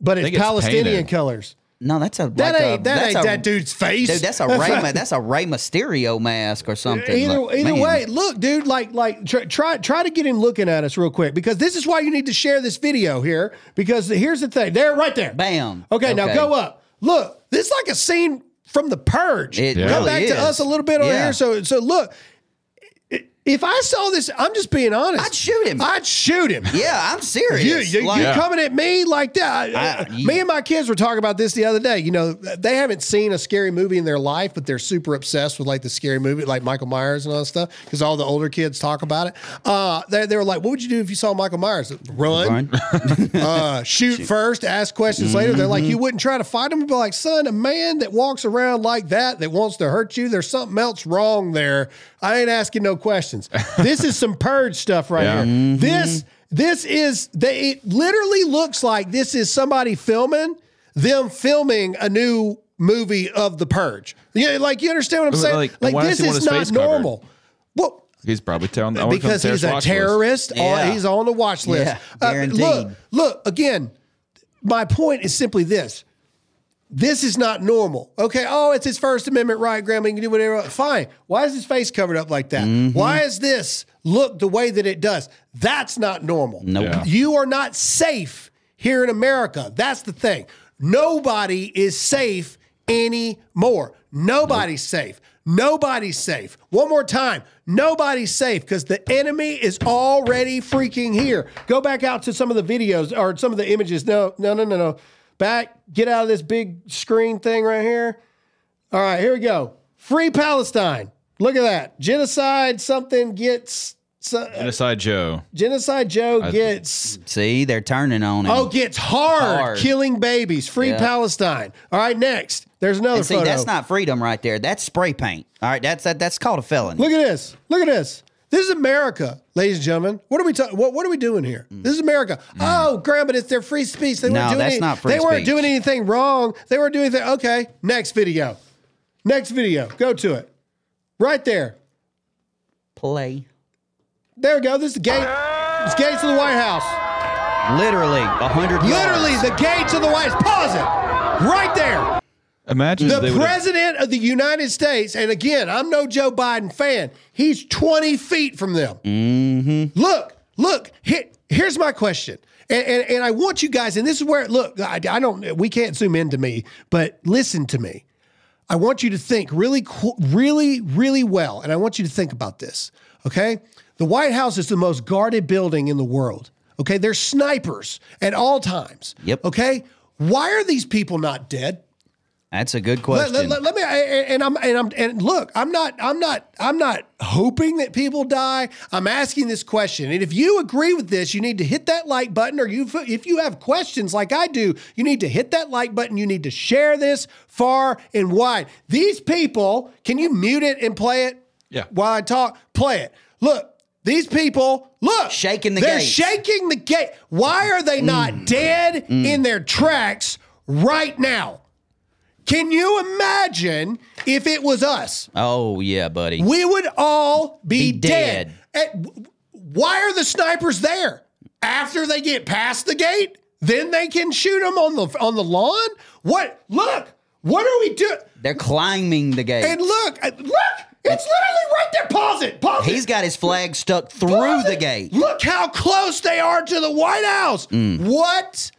but it's Palestinian it's colors. No, that's a that like ain't a, that ain't a, that dude's face. Dude, that's a that's Ray. Right. That's a Rey Mysterio mask or something. Either like, either man. way, look, dude, like like try, try try to get him looking at us real quick because this is why you need to share this video here because here's the thing. There, right there. Bam. Okay, okay. Now go up. Look, this is like a scene from The Purge. It yeah. Come really back is. to us a little bit on yeah. here. So so look. If I saw this, I'm just being honest. I'd shoot him. I'd shoot him. Yeah, I'm serious. You, you, like, you're yeah. coming at me like that. I, I, you, me and my kids were talking about this the other day. You know, they haven't seen a scary movie in their life, but they're super obsessed with like the scary movie, like Michael Myers and all that stuff, because all the older kids talk about it. Uh, they, they were like, what would you do if you saw Michael Myers? Run. Run. uh, shoot, shoot first, ask questions mm-hmm. later. They're like, you wouldn't try to fight him? But like, son, a man that walks around like that, that wants to hurt you, there's something else wrong there. I ain't asking no questions. This is some purge stuff right yeah. here. Mm-hmm. This this is, they, it literally looks like this is somebody filming, them filming a new movie of The Purge. Yeah, like, you understand what I'm saying? Like, like this is not normal. Covered? Well, he's probably telling the Because he's a terrorist. Yeah. Or he's on the watch list. Yeah, guaranteed. Uh, look, look, again, my point is simply this. This is not normal. Okay, oh, it's his First Amendment right, Grandma, you can do whatever. Fine. Why is his face covered up like that? Mm-hmm. Why is this look the way that it does? That's not normal. Nope. Yeah. You are not safe here in America. That's the thing. Nobody is safe anymore. Nobody's nope. safe. Nobody's safe. One more time. Nobody's safe because the enemy is already freaking here. Go back out to some of the videos or some of the images. No, no, no, no, no. Back, get out of this big screen thing right here. All right, here we go. Free Palestine. Look at that. Genocide something gets... So, Genocide Joe. Genocide Joe I, gets... See, they're turning on him. Oh, gets hard. hard. Killing babies. Free yeah. Palestine. All right, next. There's another and see, photo. See, that's not freedom right there. That's spray paint. All right, that's that, that's called a felony. Look at this. Look at this. This is America, ladies and gentlemen. What are we talking? What, what are we doing here? Mm. This is America. Mm. Oh, Graham, but it's their free speech. They no, weren't doing that's any, not free They weren't speech. doing anything wrong. They weren't doing anything. Okay, next video. Next video. Go to it. Right there. Play. There we go. This is the gate. It's gates of the White House. Literally, a hundred. Literally, yards. the gates of the White House. Pause it. Right there. Imagine the president have... of the United States, and again, I'm no Joe Biden fan. He's twenty feet from them. Mm-hmm. Look, look, here, here's my question. And, and, and I want you guys, and this is where, look, I, I don't, we can't zoom into me, but listen to me. I want you to think really, really, really well, and I want you to think about this, okay? The White House is the most guarded building in the world, okay? There's snipers at all times, yep. Okay? Why are these people not dead? That's a good question. Let, let, let me and I'm and I'm and look, I'm not I'm not I'm not hoping that people die. I'm asking this question, and if you agree with this, you need to hit that like button. Or you, if you have questions like I do, you need to hit that like button. You need to share this far and wide. These people, can you mute it and play it? Yeah. While I talk, play it. Look, these people, look, shaking the gate. They're shaking the gate. Why are they not mm. dead mm. in their tracks right now? Can you imagine if it was us? Oh, yeah, buddy. We would all be, be dead. dead. At, why are the snipers there? After they get past the gate, then they can shoot them on the on the lawn? What? Look, what are we doing? They're climbing the gate. And look, look, it's literally right there. Pause it, pause it. He's got his flag stuck through pause the it. gate. Look how close they are to the White House. Mm. What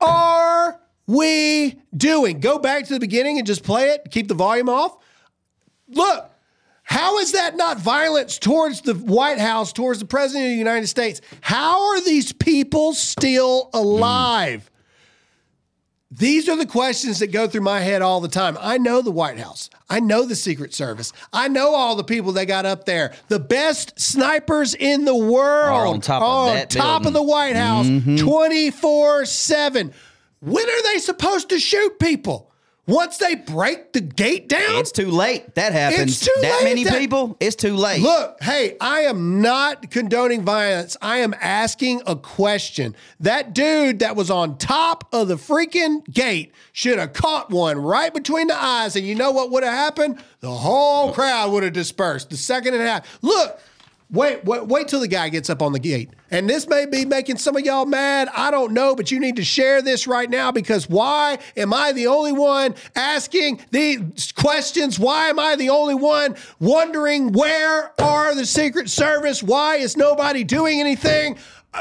are... we doing? Go back to the beginning and just play it. Keep the volume off. Look, how is that not violence towards the White House, towards the president of the United States? How are these people still alive? Mm. These are the questions that go through my head all the time. I know the White House. I know the Secret Service. I know all the people they got up there. The best snipers in the world are on top, are of, that top of the White House, mm-hmm. twenty-four seven. When are they supposed to shoot people? Once they break the gate down? It's too late. That happens. It's too that late. That many that, people, it's too late. Look, hey, I am not condoning violence. I am asking a question. That dude that was on top of the freaking gate should have caught one right between the eyes, and you know what would have happened? The whole crowd would have dispersed the second and a half. Look. Wait, wait, wait till the guy gets up on the gate. And this may be making some of y'all mad. I don't know, but you need to share this right now, because why am I the only one asking these questions? Why am I the only one wondering where are the Secret Service? Why is nobody doing anything?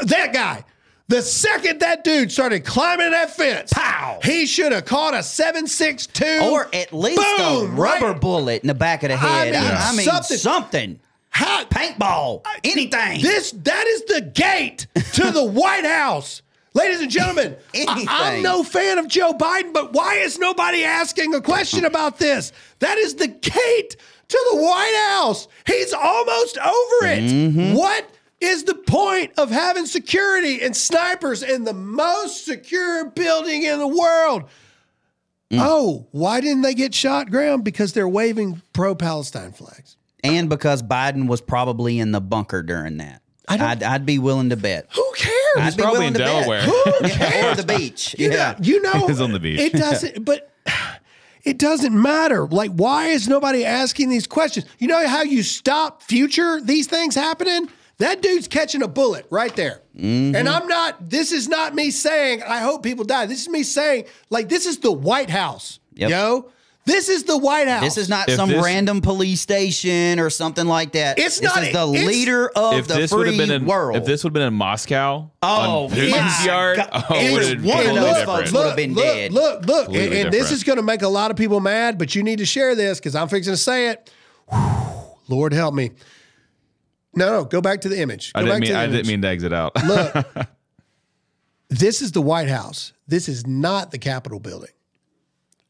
That guy. The second that dude started climbing that fence, pow! He should have caught a seven six two. Or at least boom, a rubber right? bullet in the back of the head. I mean, I, I mean something. something. How, paintball, I, anything. This that is the gate to the White House. Ladies and gentlemen, I, I'm no fan of Joe Biden, but why is nobody asking a question about this? That is the gate to the White House. He's almost over it. Mm-hmm. What is the point of having security and snipers in the most secure building in the world? Mm. Oh, why didn't they get shot, Graham? Because they're waving pro-Palestine flags. And because Biden was probably in the bunker during that. I'd, I'd be willing to bet. Who cares? He's I'd be probably willing in to Delaware. Bet. Who cares? Or the beach. You yeah. know, you know, he's on the beach. It doesn't, but it doesn't matter. Like, why is nobody asking these questions? You know how you stop future these things happening? That dude's catching a bullet right there. Mm-hmm. And I'm not, this is not me saying, I hope people die. This is me saying, like, this is the White House, yep. yo. This is the White House. This is not if some this, random police station or something like that. It's this not. This is the it's, leader of the free been in, world. If this would have been in Moscow, oh, Putin's my yard, God. Oh, it would have been totally those folks would have been look, dead. Look, look, look. Totally and, and this is going to make a lot of people mad, but you need to share this because I'm fixing to say it. Whew, Lord help me. No, no, go back to the image. Go I, didn't back mean, to the I image. didn't mean to exit out. Look, this is the White House. This is not the Capitol building.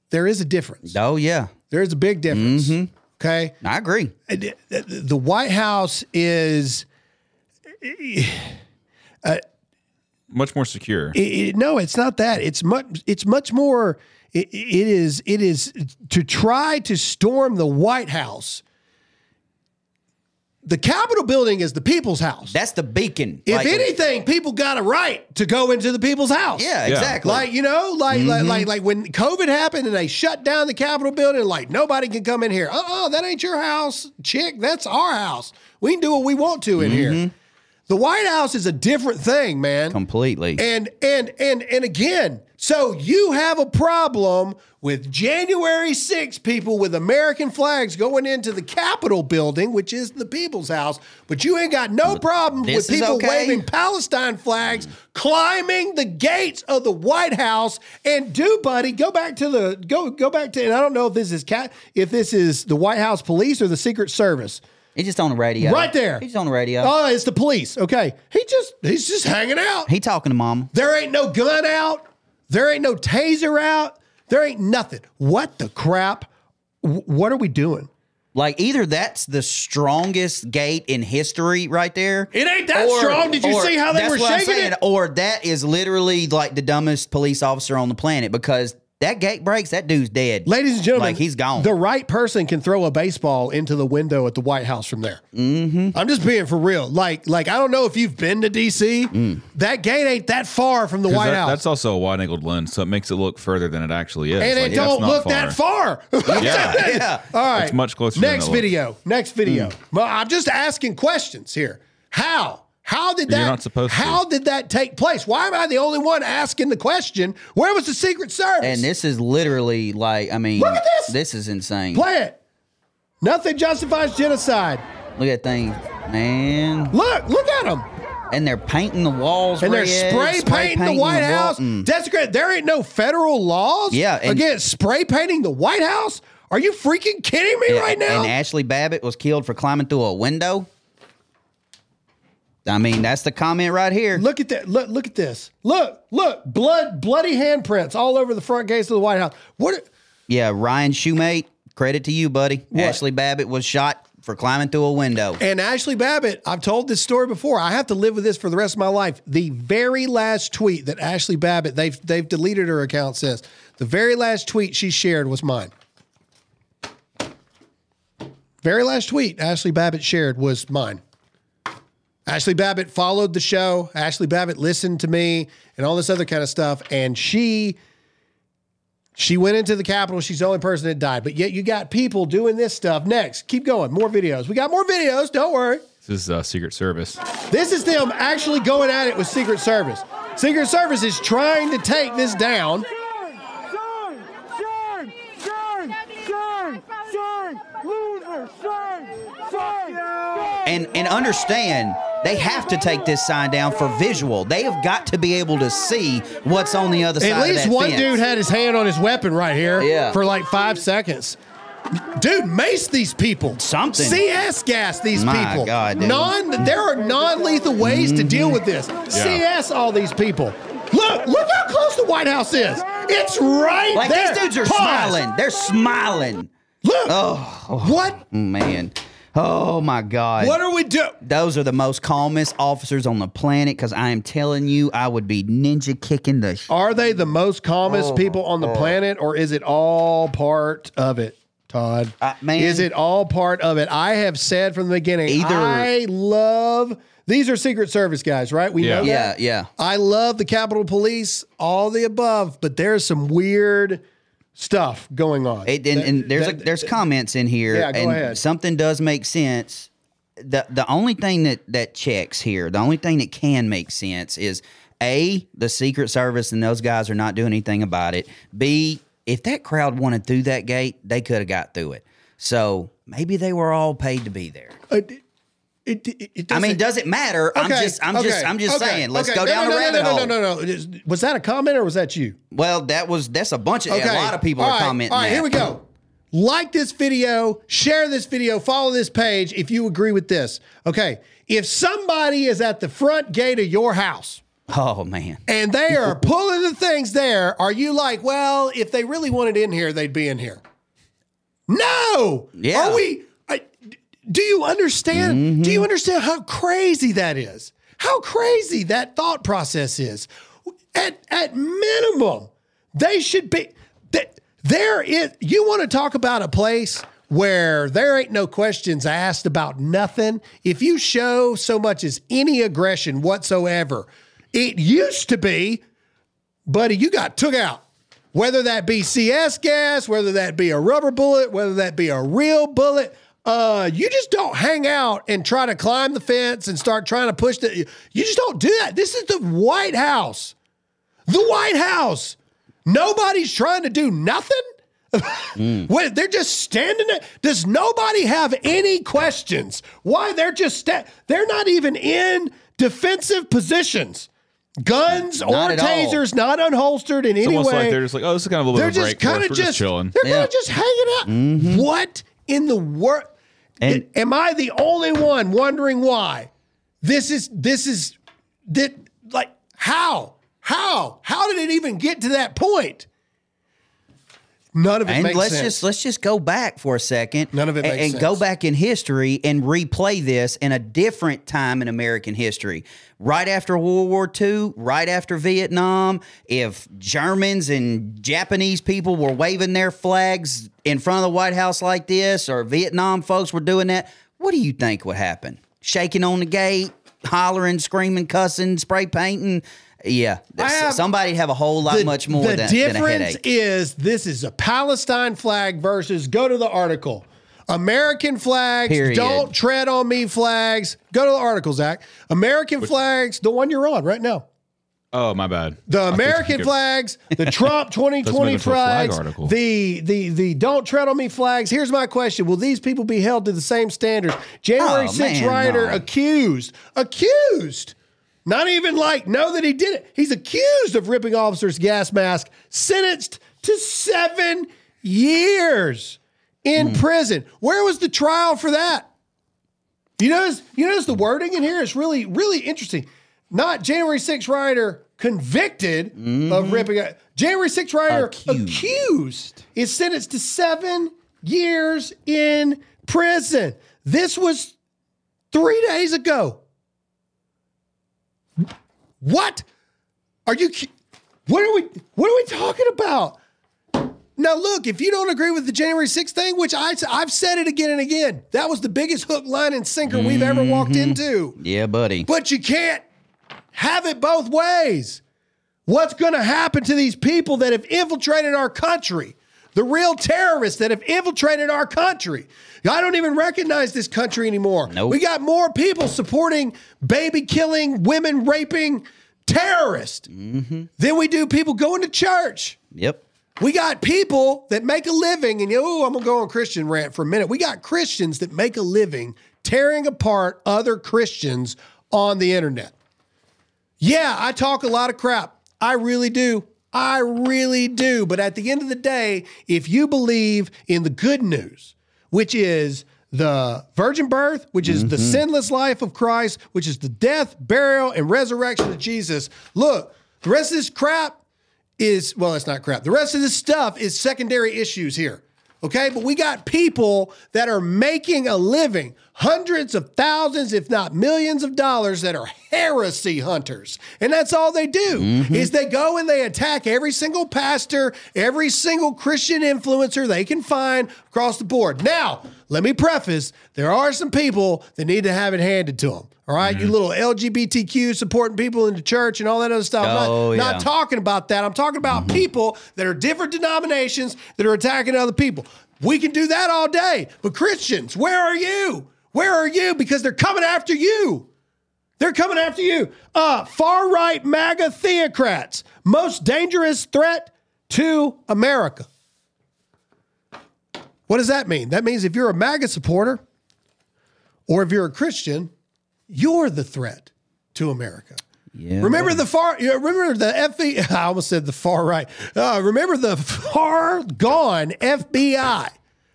There is a difference. Oh, yeah. There is a big difference. Mm-hmm. Okay? I agree. The White House is... Uh, much more secure. It, it, no, it's not that. It's much It's much more... It, it is. It is to try to storm the White House... The Capitol building is the people's house. That's the beacon. If like, anything, people got a right to go into the people's house. Yeah, exactly. Like, you know, like, mm-hmm. like, like, like when COVID happened and they shut down the Capitol building, like nobody can come in here. Uh-uh, that ain't your house, chick. That's our house. We can do what we want to in mm-hmm. here. The White House is a different thing, man. Completely. And and and and again, so you have a problem with January sixth people with American flags going into the Capitol building, which is the People's House, but you ain't got no problem this with people okay. waving Palestine flags, climbing the gates of the White House. And do, buddy, go back to the go go back to. And I don't know if this is cat if this is the White House police or the Secret Service. He's just on the radio. Right there. He's on the radio. Oh, it's the police. Okay. He just he's just hanging out. He talking to mom. There ain't no gun out. There ain't no taser out. There ain't nothing. What the crap? W- what are we doing? Like, either that's the strongest gate in history right there. It ain't that or, strong. Did you see how they were shaking saying, it? Or that is literally like the dumbest police officer on the planet, because that gate breaks, that dude's dead. Ladies and gentlemen, like, he's gone. The right person can throw a baseball into the window at the White House from there. Mm-hmm. I'm just being for real. Like, like I don't know if you've been to D C Mm. That gate ain't that far from the White that, House. That's also a wide-angled lens, so it makes it look further than it actually is. And like, it don't look far. that far. yeah. yeah. All right. It's much closer Next than video. Looks. Next video. Mm. Well, I'm just asking questions here. How? How did that? You're not supposed to. How did that take place? Why am I the only one asking the question? Where was the Secret Service? And this is literally like, I mean, look at this. This is insane. Play it. Nothing justifies genocide. Look at that thing, man. Look, look at them. And they're painting the walls and red. And they're spray, spray painting, painting the White the House. Mm. Desecrate. There ain't no federal laws yeah, against spray painting the White House. Are you freaking kidding me yeah, right now? And Ashley Babbitt was killed for climbing through a window. I mean, that's the comment right here. Look at that. Look, look at this. Look, look, blood, bloody handprints all over the front gates of the White House. What? Yeah, Ryan Shumate, credit to you, buddy. What? Ashley Babbitt was shot for climbing through a window. And Ashley Babbitt, I've told this story before. I have to live with this for the rest of my life. The very last tweet that Ashley Babbitt, they've, they've deleted her account since. The very last tweet she shared was mine. Very last tweet Ashley Babbitt shared was mine. Ashley Babbitt followed the show. Ashley Babbitt listened to me and all this other kind of stuff. And she she went into the Capitol. She's the only person that died. But yet you got people doing this stuff. Next, keep going. More videos. We got more videos. Don't worry. This is uh, Secret Service. This is them actually going at it with Secret Service. Secret Service is trying to take this down. Shame! Shame! Shame! Shame! Shame! Loser! Shame! Shame! And, and understand... They have to take this sign down for visual. They have got to be able to see what's on the other side of that fence. At least one dude had his hand on his weapon right here yeah. for like five seconds. Dude, mace these people. Something. C S gas these My people. My God, dude. Non, there are non-lethal ways mm-hmm. to deal with this. Yeah. C S all these people. Look, look how close the White House is. It's right like there. Like, these dudes are Pause. smiling. They're smiling. Look. Oh, oh what? Man. Oh, my God. What are we doing? Those are the most calmest officers on the planet, because I am telling you, I would be ninja kicking the shit. Are they the most calmest oh, people on the God. planet, or is it all part of it, Todd? Uh, man. Is it all part of it? I have said from the beginning, Either. I love... These are Secret Service guys, right? We yeah. know that. Yeah, yeah. I love the Capitol Police, all the above, but there's some weird... stuff going on. It, and, and there's that, a, there's comments in here. Yeah, go and ahead. Something does make sense. The the only thing that, that checks here, the only thing that can make sense is A, the Secret Service and those guys are not doing anything about it. B, if that crowd wanted through that gate, they could have got through it. So maybe they were all paid to be there. Uh, It, it, it I mean, does it matter? Okay, I'm just, I'm okay, just, I'm just okay, saying. Let's okay. go no, down no, the rabbit no, no, hole. No, no, no, no. Was that a comment or was that you? Well, that was that's a bunch of okay. a lot of people all are right, commenting. All right, that. Here we go. Like this video, share this video, follow this page if you agree with this. Okay, if somebody is at the front gate of your house, oh man, and they are pulling the things there, are you like, well, if they really wanted in here, they'd be in here? No. Yeah. Are we? Do you understand? Mm-hmm. Do you understand how crazy that is? How crazy that thought process is? At at minimum, they should be that there is. You want to talk about a place where there ain't no questions asked about nothing? If you show so much as any aggression whatsoever, it used to be, buddy, you got took out. Whether that be C S gas, whether that be a rubber bullet, whether that be a real bullet. Uh, you just don't hang out and try to climb the fence and start trying to push the, you just don't do that. This is the White House, the White House. Nobody's trying to do nothing. Mm. Wait, they're just standing there. Does nobody have any questions? Why they're just, sta- they're not even in defensive positions. Guns not or tasers, all. Not unholstered in it's any way. Like they're just like, oh, this is kind of a little they're bit of break. Kinda we're just, just chilling. They're yeah. kind of just hanging out. Mm-hmm. What in the world? And am I the only one wondering why this is, this is that like, how, how, how did it even get to that point? None of it and makes let's sense. Just, let's just go back for a second None of it and, makes and sense. Go back in history and replay this in a different time in American history. Right after World War Two, right after Vietnam, if Germans and Japanese people were waving their flags in front of the White House like this, or Vietnam folks were doing that, what do you think would happen? Shaking on the gate, hollering, screaming, cussing, spray painting. Yeah, have, somebody have a whole lot the, much more than, than a headache. The difference is this is a Palestine flag versus go to the article. American flags, Period. Don't tread on me flags. Go to the article, Zach. American Which, flags, the one you're on right now. Oh, my bad. The American flags, the Trump twenty twenty flags, flag the, the, the don't tread on me flags. Here's my question. Will these people be held to the same standards? January oh, sixth man, rioter no. accused, accused. Not even like, know that he did it. He's accused of ripping officers' gas mask, sentenced to seven years in mm. prison. Where was the trial for that? You notice, you notice the wording in here is really, really interesting. Not January sixth rioter convicted mm. of ripping. A, January sixth rioter accused. accused is sentenced to seven years in prison. This was three days ago. What are you, what are we, what are we talking about? Now, look, if you don't agree with the January sixth thing, which I, I've said it again and again, that was the biggest hook, line, and sinker mm-hmm. we've ever walked into. Yeah, buddy. But you can't have it both ways. What's going to happen to these people that have infiltrated our country? The real terrorists that have infiltrated our country. I don't even recognize this country anymore. Nope. We got more people supporting baby-killing, women-raping terrorists mm-hmm. than we do people going to church. Yep. We got people that make a living, and oh, I'm going to go on a Christian rant for a minute. We got Christians that make a living tearing apart other Christians on the internet. Yeah, I talk a lot of crap. I really do. I really do. But at the end of the day, if you believe in the good news, which is the virgin birth, which is mm-hmm. the sinless life of Christ, which is the death, burial, and resurrection of Jesus, look, the rest of this crap is, well, it's not crap. The rest of this stuff is secondary issues here. Okay, but we got people that are making a living, hundreds of thousands, if not millions of dollars, that are heresy hunters. And that's all they do mm-hmm. is they go and they attack every single pastor, every single Christian influencer they can find across the board. Now, let me preface, there are some people that need to have it handed to them. All right, mm-hmm. you little L G B T Q supporting people in the church and all that other stuff. Oh, I'm not, yeah. not talking about that. I'm talking about mm-hmm. people that are different denominations that are attacking other people. We can do that all day. But Christians, where are you? Where are you? Because they're coming after you. They're coming after you. Uh, far-right MAGA theocrats, most dangerous threat to America. What does that mean? That means if you're a MAGA supporter or if you're a Christian, you're the threat to America. Yeah. Remember the far, remember the F B I, I almost said the far right. Uh, remember the far gone F B I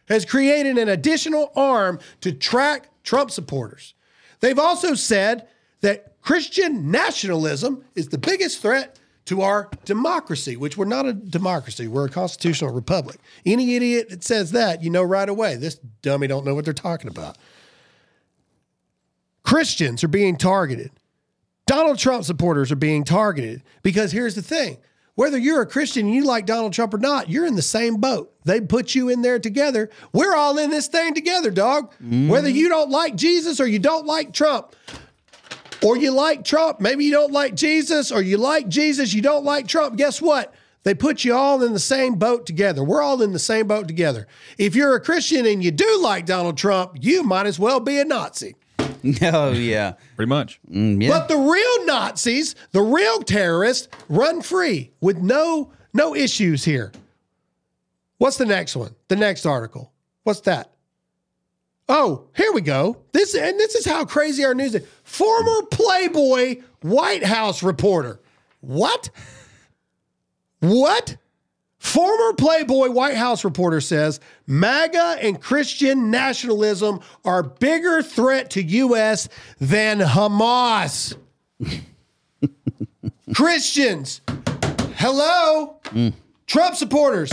has created an additional arm to track Trump supporters. They've also said that Christian nationalism is the biggest threat to our democracy, which we're not a democracy. We're a constitutional republic. Any idiot that says that, you know right away, this dummy don't know what they're talking about. Christians are being targeted. Donald Trump supporters are being targeted because here's the thing. Whether you're a Christian and you like Donald Trump or not, you're in the same boat. They put you in there together. We're all in this thing together, dog. Mm. Whether you don't like Jesus or you don't like Trump, or you like Trump, maybe you don't like Jesus, or you like Jesus, you don't like Trump. Guess what? They put you all in the same boat together. We're all in the same boat together. If you're a Christian and you do like Donald Trump, you might as well be a Nazi. Oh, yeah. Pretty much. Mm, yeah. But the real Nazis, the real terrorists, run free with no no issues here. What's the next one? The next article. What's that? Oh, here we go. This and this is how crazy our news is. Former Playboy White House reporter. What? What? Former Playboy White House reporter says MAGA and Christian nationalism are bigger threat to U S than Hamas. Christians, hello? Mm. Trump supporters,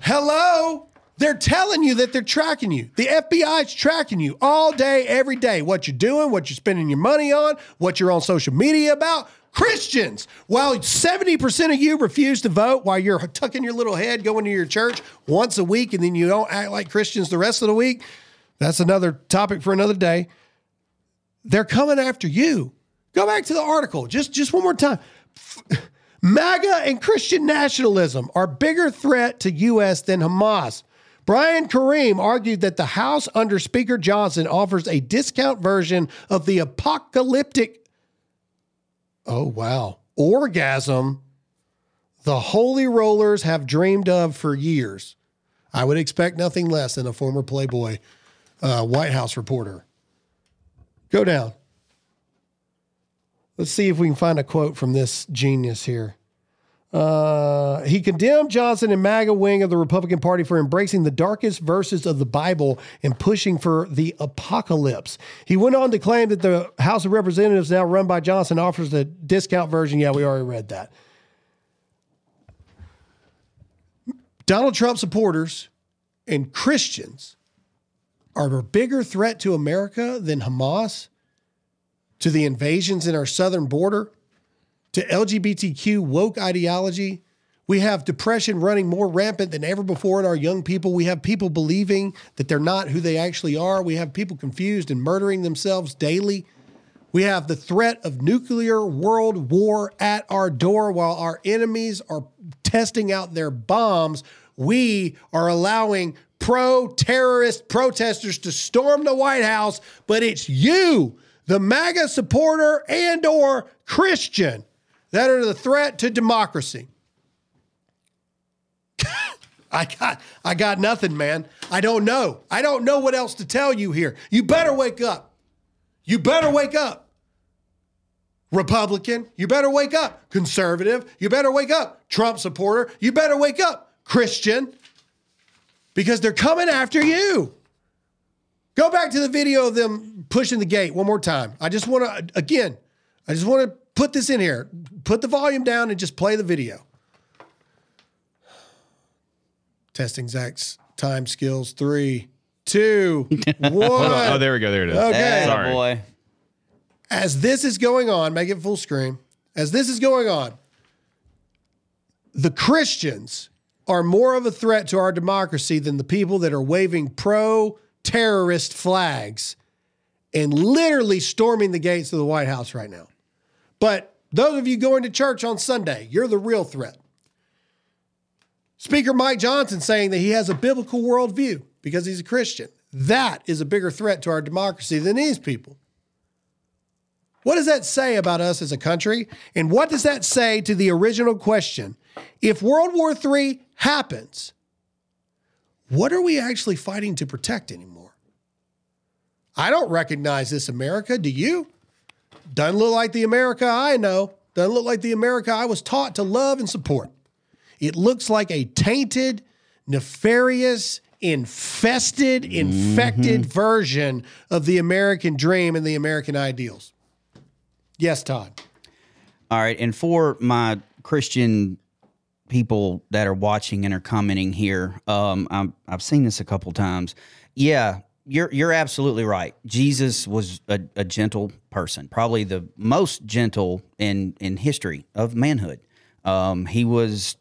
hello? They're telling you that they're tracking you. The F B I's tracking you all day, every day. What you're doing, what you're spending your money on, what you're on social media about. Christians, while seventy percent of you refuse to vote while you're tucking your little head going to your church once a week and then you don't act like Christians the rest of the week, that's another topic for another day. They're coming after you. Go back to the article just, just one more time. MAGA and Christian nationalism are bigger threat to U S than Hamas. Brian Karim argued that the House under Speaker Johnson offers a discount version of the apocalyptic Oh, wow. orgasm the Holy Rollers have dreamed of for years. I would expect nothing less than a former Playboy uh, White House reporter. Go down. Let's see if we can find a quote from this genius here. Uh, he condemned Johnson and MAGA wing of the Republican Party for embracing the darkest verses of the Bible and pushing for the apocalypse. He went on to claim that the House of Representatives now run by Johnson offers a discount version. Yeah, we already read that. Donald Trump supporters and Christians are a bigger threat to America than Hamas, to the invasions in our southern border, to L G B T Q woke ideology. We have depression running more rampant than ever before in our young people. We have people believing that they're not who they actually are. We have people confused and murdering themselves daily. We have the threat of nuclear world war at our door while our enemies are testing out their bombs. We are allowing pro-terrorist protesters to storm the White House, but it's you, the MAGA supporter and or Christian, that are the threat to democracy. I got I got nothing, man. I don't know. I don't know what else to tell you here. You better wake up. You better wake up. Republican, you better wake up. Conservative, you better wake up. Trump supporter, you better wake up. Christian, because they're coming after you. Go back to the video of them pushing the gate one more time. I just want to, again, I just want to put this in here. Put the volume down and just play the video. Testing Zach's time skills. Three, two, one. Oh, there we go. There it is. Okay. Sorry. Boy. As this is going on, make it full screen. As this is going on, the Christians are more of a threat to our democracy than the people that are waving pro-terrorist flags and literally storming the gates of the White House right now. But those of you going to church on Sunday, you're the real threat. Speaker Mike Johnson saying that he has a biblical worldview because he's a Christian. That is a bigger threat to our democracy than these people. What does that say about us as a country? And what does that say to the original question? If World War Three happens, what are we actually fighting to protect anymore? I don't recognize this America. Do you? Doesn't look like the America I know. Doesn't look like the America I was taught to love and support. It looks like a tainted, nefarious, infested, infected mm-hmm. version of the American dream and the American ideals. Yes, Todd. All right. And for my Christian people that are watching and are commenting here, um, I'm, I've seen this a couple times. Yeah. You're you're absolutely right. Jesus was a, a gentle person, probably the most gentle in, in history of manhood. Um, he was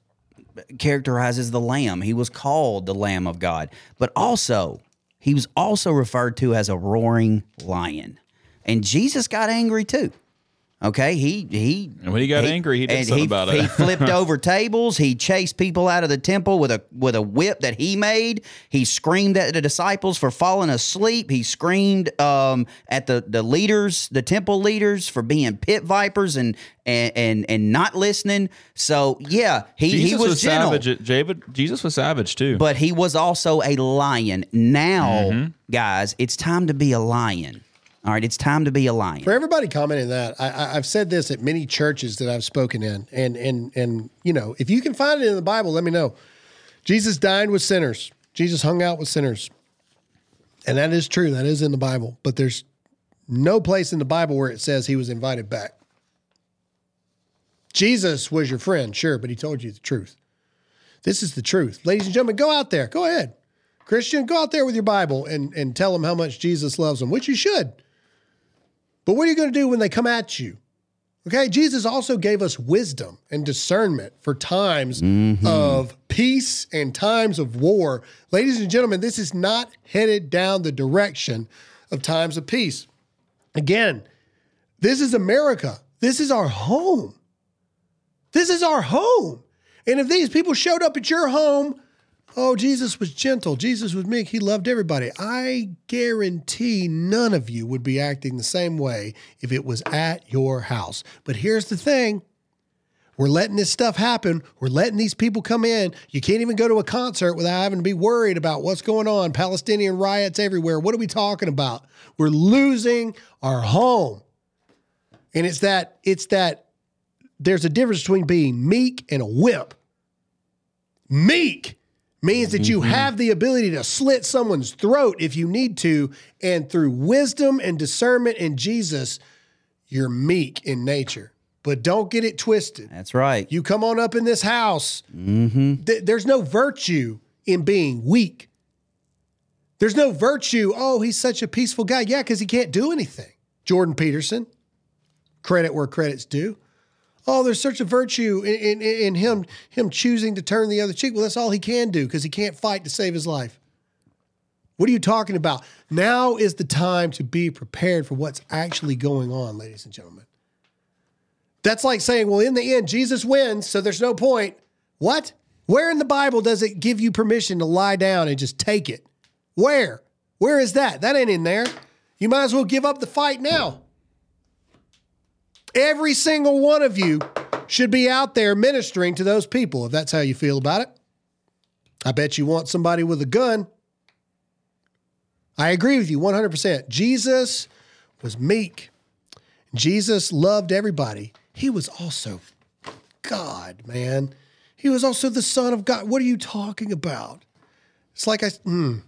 characterized as the Lamb. He was called the Lamb of God, but also he was also referred to as a roaring lion. And Jesus got angry too. Okay, he he. And when he got he, angry, he did something he, about it. He flipped over tables. He chased people out of the temple with a with a whip that he made. He screamed at the disciples for falling asleep. He screamed um, at the, the leaders, the temple leaders, for being pit vipers and and and, and not listening. So yeah, he Jesus he was, was gentle. Savage. David, Jesus was savage too, but he was also a lion. Now, mm-hmm. guys, it's time to be a lion. All right, it's time to be a lion. For everybody commenting that, I, I've said this at many churches that I've spoken in, and and and you know, if you can find it in the Bible, let me know. Jesus dined with sinners. Jesus hung out with sinners, and that is true. That is in the Bible. But there's no place in the Bible where it says he was invited back. Jesus was your friend, sure, but he told you the truth. This is the truth, ladies and gentlemen. Go out there. Go ahead, Christian. Go out there with your Bible and and tell them how much Jesus loves them, which you should. But what are you going to do when they come at you? Okay, Jesus also gave us wisdom and discernment for times mm-hmm. of peace and times of war. Ladies and gentlemen, this is not headed down the direction of times of peace. Again, this is America. This is our home. This is our home. And if these people showed up at your home, oh, Jesus was gentle. Jesus was meek. He loved everybody. I guarantee none of you would be acting the same way if it was at your house. But here's the thing. We're letting this stuff happen. We're letting these people come in. You can't even go to a concert without having to be worried about what's going on. Palestinian riots everywhere. What are we talking about? We're losing our home. And it's that, it's that there's a difference between being meek and a wimp. Meek means that you have the ability to slit someone's throat if you need to, and through wisdom and discernment in Jesus, you're meek in nature. But don't get it twisted. That's right. You come on up in this house, mm-hmm. th- there's no virtue in being weak. There's no virtue, oh, he's such a peaceful guy. Yeah, because he can't do anything. Jordan Peterson, credit where credit's due. Oh, there's such a virtue in, in, in him him choosing to turn the other cheek. Well, that's all he can do because he can't fight to save his life. What are you talking about? Now is the time to be prepared for what's actually going on, ladies and gentlemen. That's like saying, well, in the end, Jesus wins, so there's no point. What? Where in the Bible does it give you permission to lie down and just take it? Where? Where is that? That ain't in there. You might as well give up the fight now. Every single one of you should be out there ministering to those people, if that's how you feel about it. I bet you want somebody with a gun. I agree with you one hundred percent. Jesus was meek. Jesus loved everybody. He was also God, man. He was also the Son of God. What are you talking about? It's like I... Mm.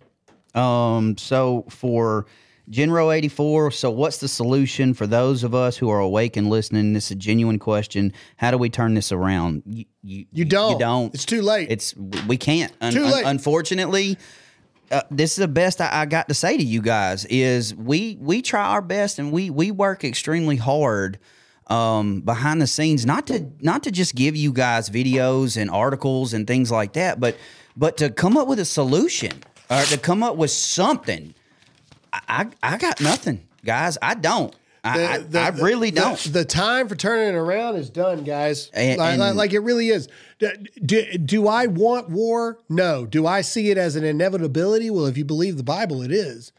Um. So for... Genro eighty-four, so what's the solution for those of us who are awake and listening? This is a genuine question. How do we turn this around? You, you, you don't. You don't. It's too late. It's We can't. Un- too late. Un- unfortunately, uh, this is the best I, I got to say to you guys is we we try our best and we we work extremely hard um, behind the scenes, not to not to just give you guys videos and articles and things like that, but but to come up with a solution or to come up with something. I, I got nothing, guys. I don't. I, the, the, I really don't. The, the time for turning it around is done, guys. And, like, and like it really is. Do, do I want war? No. Do I see it as an inevitability? Well, if you believe the Bible, it is.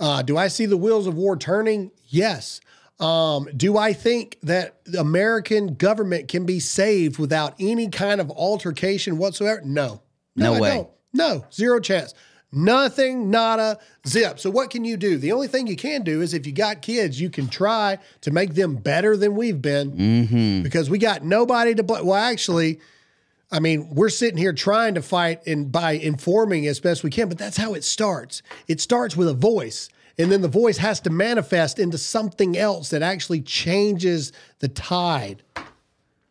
Uh, do I see the wheels of war turning? Yes. Um, do I think that the American government can be saved without any kind of altercation whatsoever? No. No, no way. I don't. No. Zero chance. Nothing, nada, zip. So what can you do? The only thing you can do is if you got kids, you can try to make them better than we've been mm-hmm. because we got nobody to blame. Well, actually, I mean, we're sitting here trying to fight and by informing as best we can, but that's how it starts. It starts with a voice, and then the voice has to manifest into something else that actually changes the tide.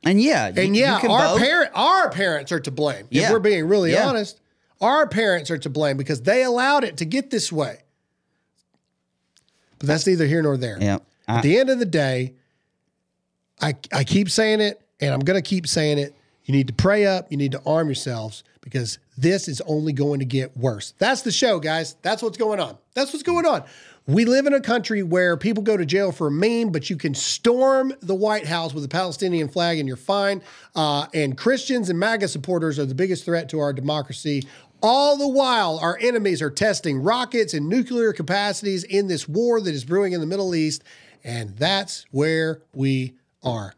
And yeah, you, and yeah, you can our parent, our parents are to blame. Yeah. If we're being really yeah. honest. Our parents are to blame because they allowed it to get this way. But that's neither here nor there. Yep. I, At the end of the day, I I keep saying it, and I'm going to keep saying it. You need to pray up. You need to arm yourselves because this is only going to get worse. That's the show, guys. That's what's going on. That's what's going on. We live in a country where people go to jail for a meme, but you can storm the White House with a Palestinian flag and you're fine. Uh, and Christians and MAGA supporters are the biggest threat to our democracy. All the while, our enemies are testing rockets and nuclear capacities in this war that is brewing in the Middle East. And that's where we are.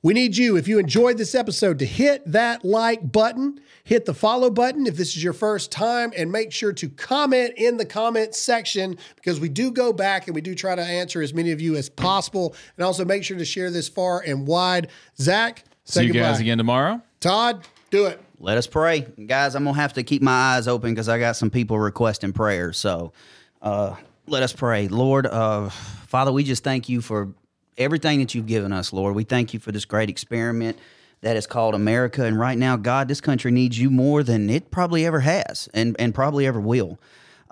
We need you, if you enjoyed this episode, to hit that like button, hit the follow button if this is your first time, and make sure to comment in the comment section, because we do go back and we do try to answer as many of you as possible. And also make sure to share this far and wide. Zach, say goodbye. See you guys again tomorrow. Todd, do it. Let us pray. Guys, I'm going to have to keep my eyes open because I got some people requesting prayer. So uh, let us pray. Lord, uh, Father, we just thank you for everything that you've given us, Lord. We thank you for this great experiment that is called America. And right now, God, this country needs you more than it probably ever has and, and probably ever will.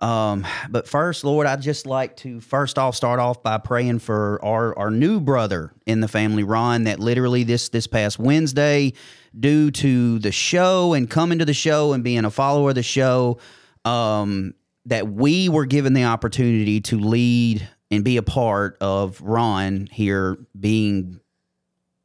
Um, but first, Lord, I'd just like to first off start off by praying for our, our new brother in the family, Ron, that literally this this past Wednesday, due to the show and coming to the show and being a follower of the show, um, that we were given the opportunity to lead and be a part of Ron here being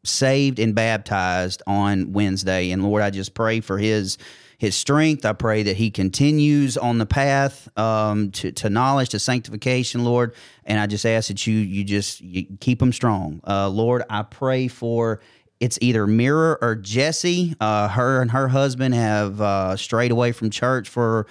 saved and baptized on Wednesday. And Lord, I just pray for his his strength. I pray that he continues on the path um, to, to knowledge, to sanctification, Lord. And I just ask that you you just you keep him strong. Uh, Lord, I pray for it's either Mira or Jesse. Uh, her and her husband have uh, strayed away from church for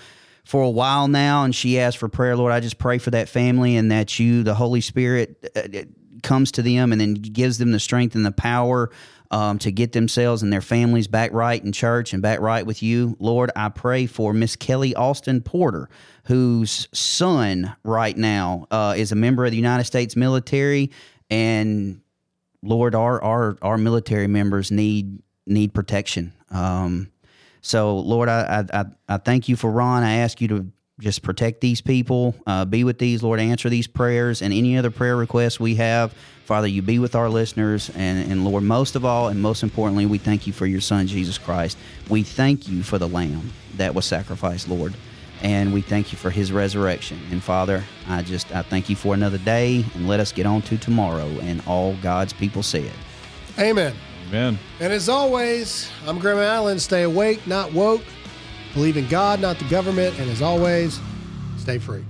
for a while now, and she asked for prayer. Lord, I just pray for that family and that you, the Holy Spirit, uh, comes to them and then gives them the strength and the power um, to get themselves and their families back right in church and back right with you. Lord, I pray for Miss Kelly Austin Porter, whose son right now uh, is a member of the United States military. And Lord, our our, our military members need need protection. Um So, Lord, I, I I thank you for Ron. I ask you to just protect these people, uh, be with these, Lord, answer these prayers and any other prayer requests we have. Father, you be with our listeners. And, and, Lord, most of all and most importantly, we thank you for your son, Jesus Christ. We thank you for the Lamb that was sacrificed, Lord. And we thank you for his resurrection. And, Father, I just I thank you for another day. And let us get on to tomorrow. And all God's people said. Amen. Amen. And as always, I'm Graham Allen. Stay awake, not woke. Believe in God, not the government. And as always, stay free.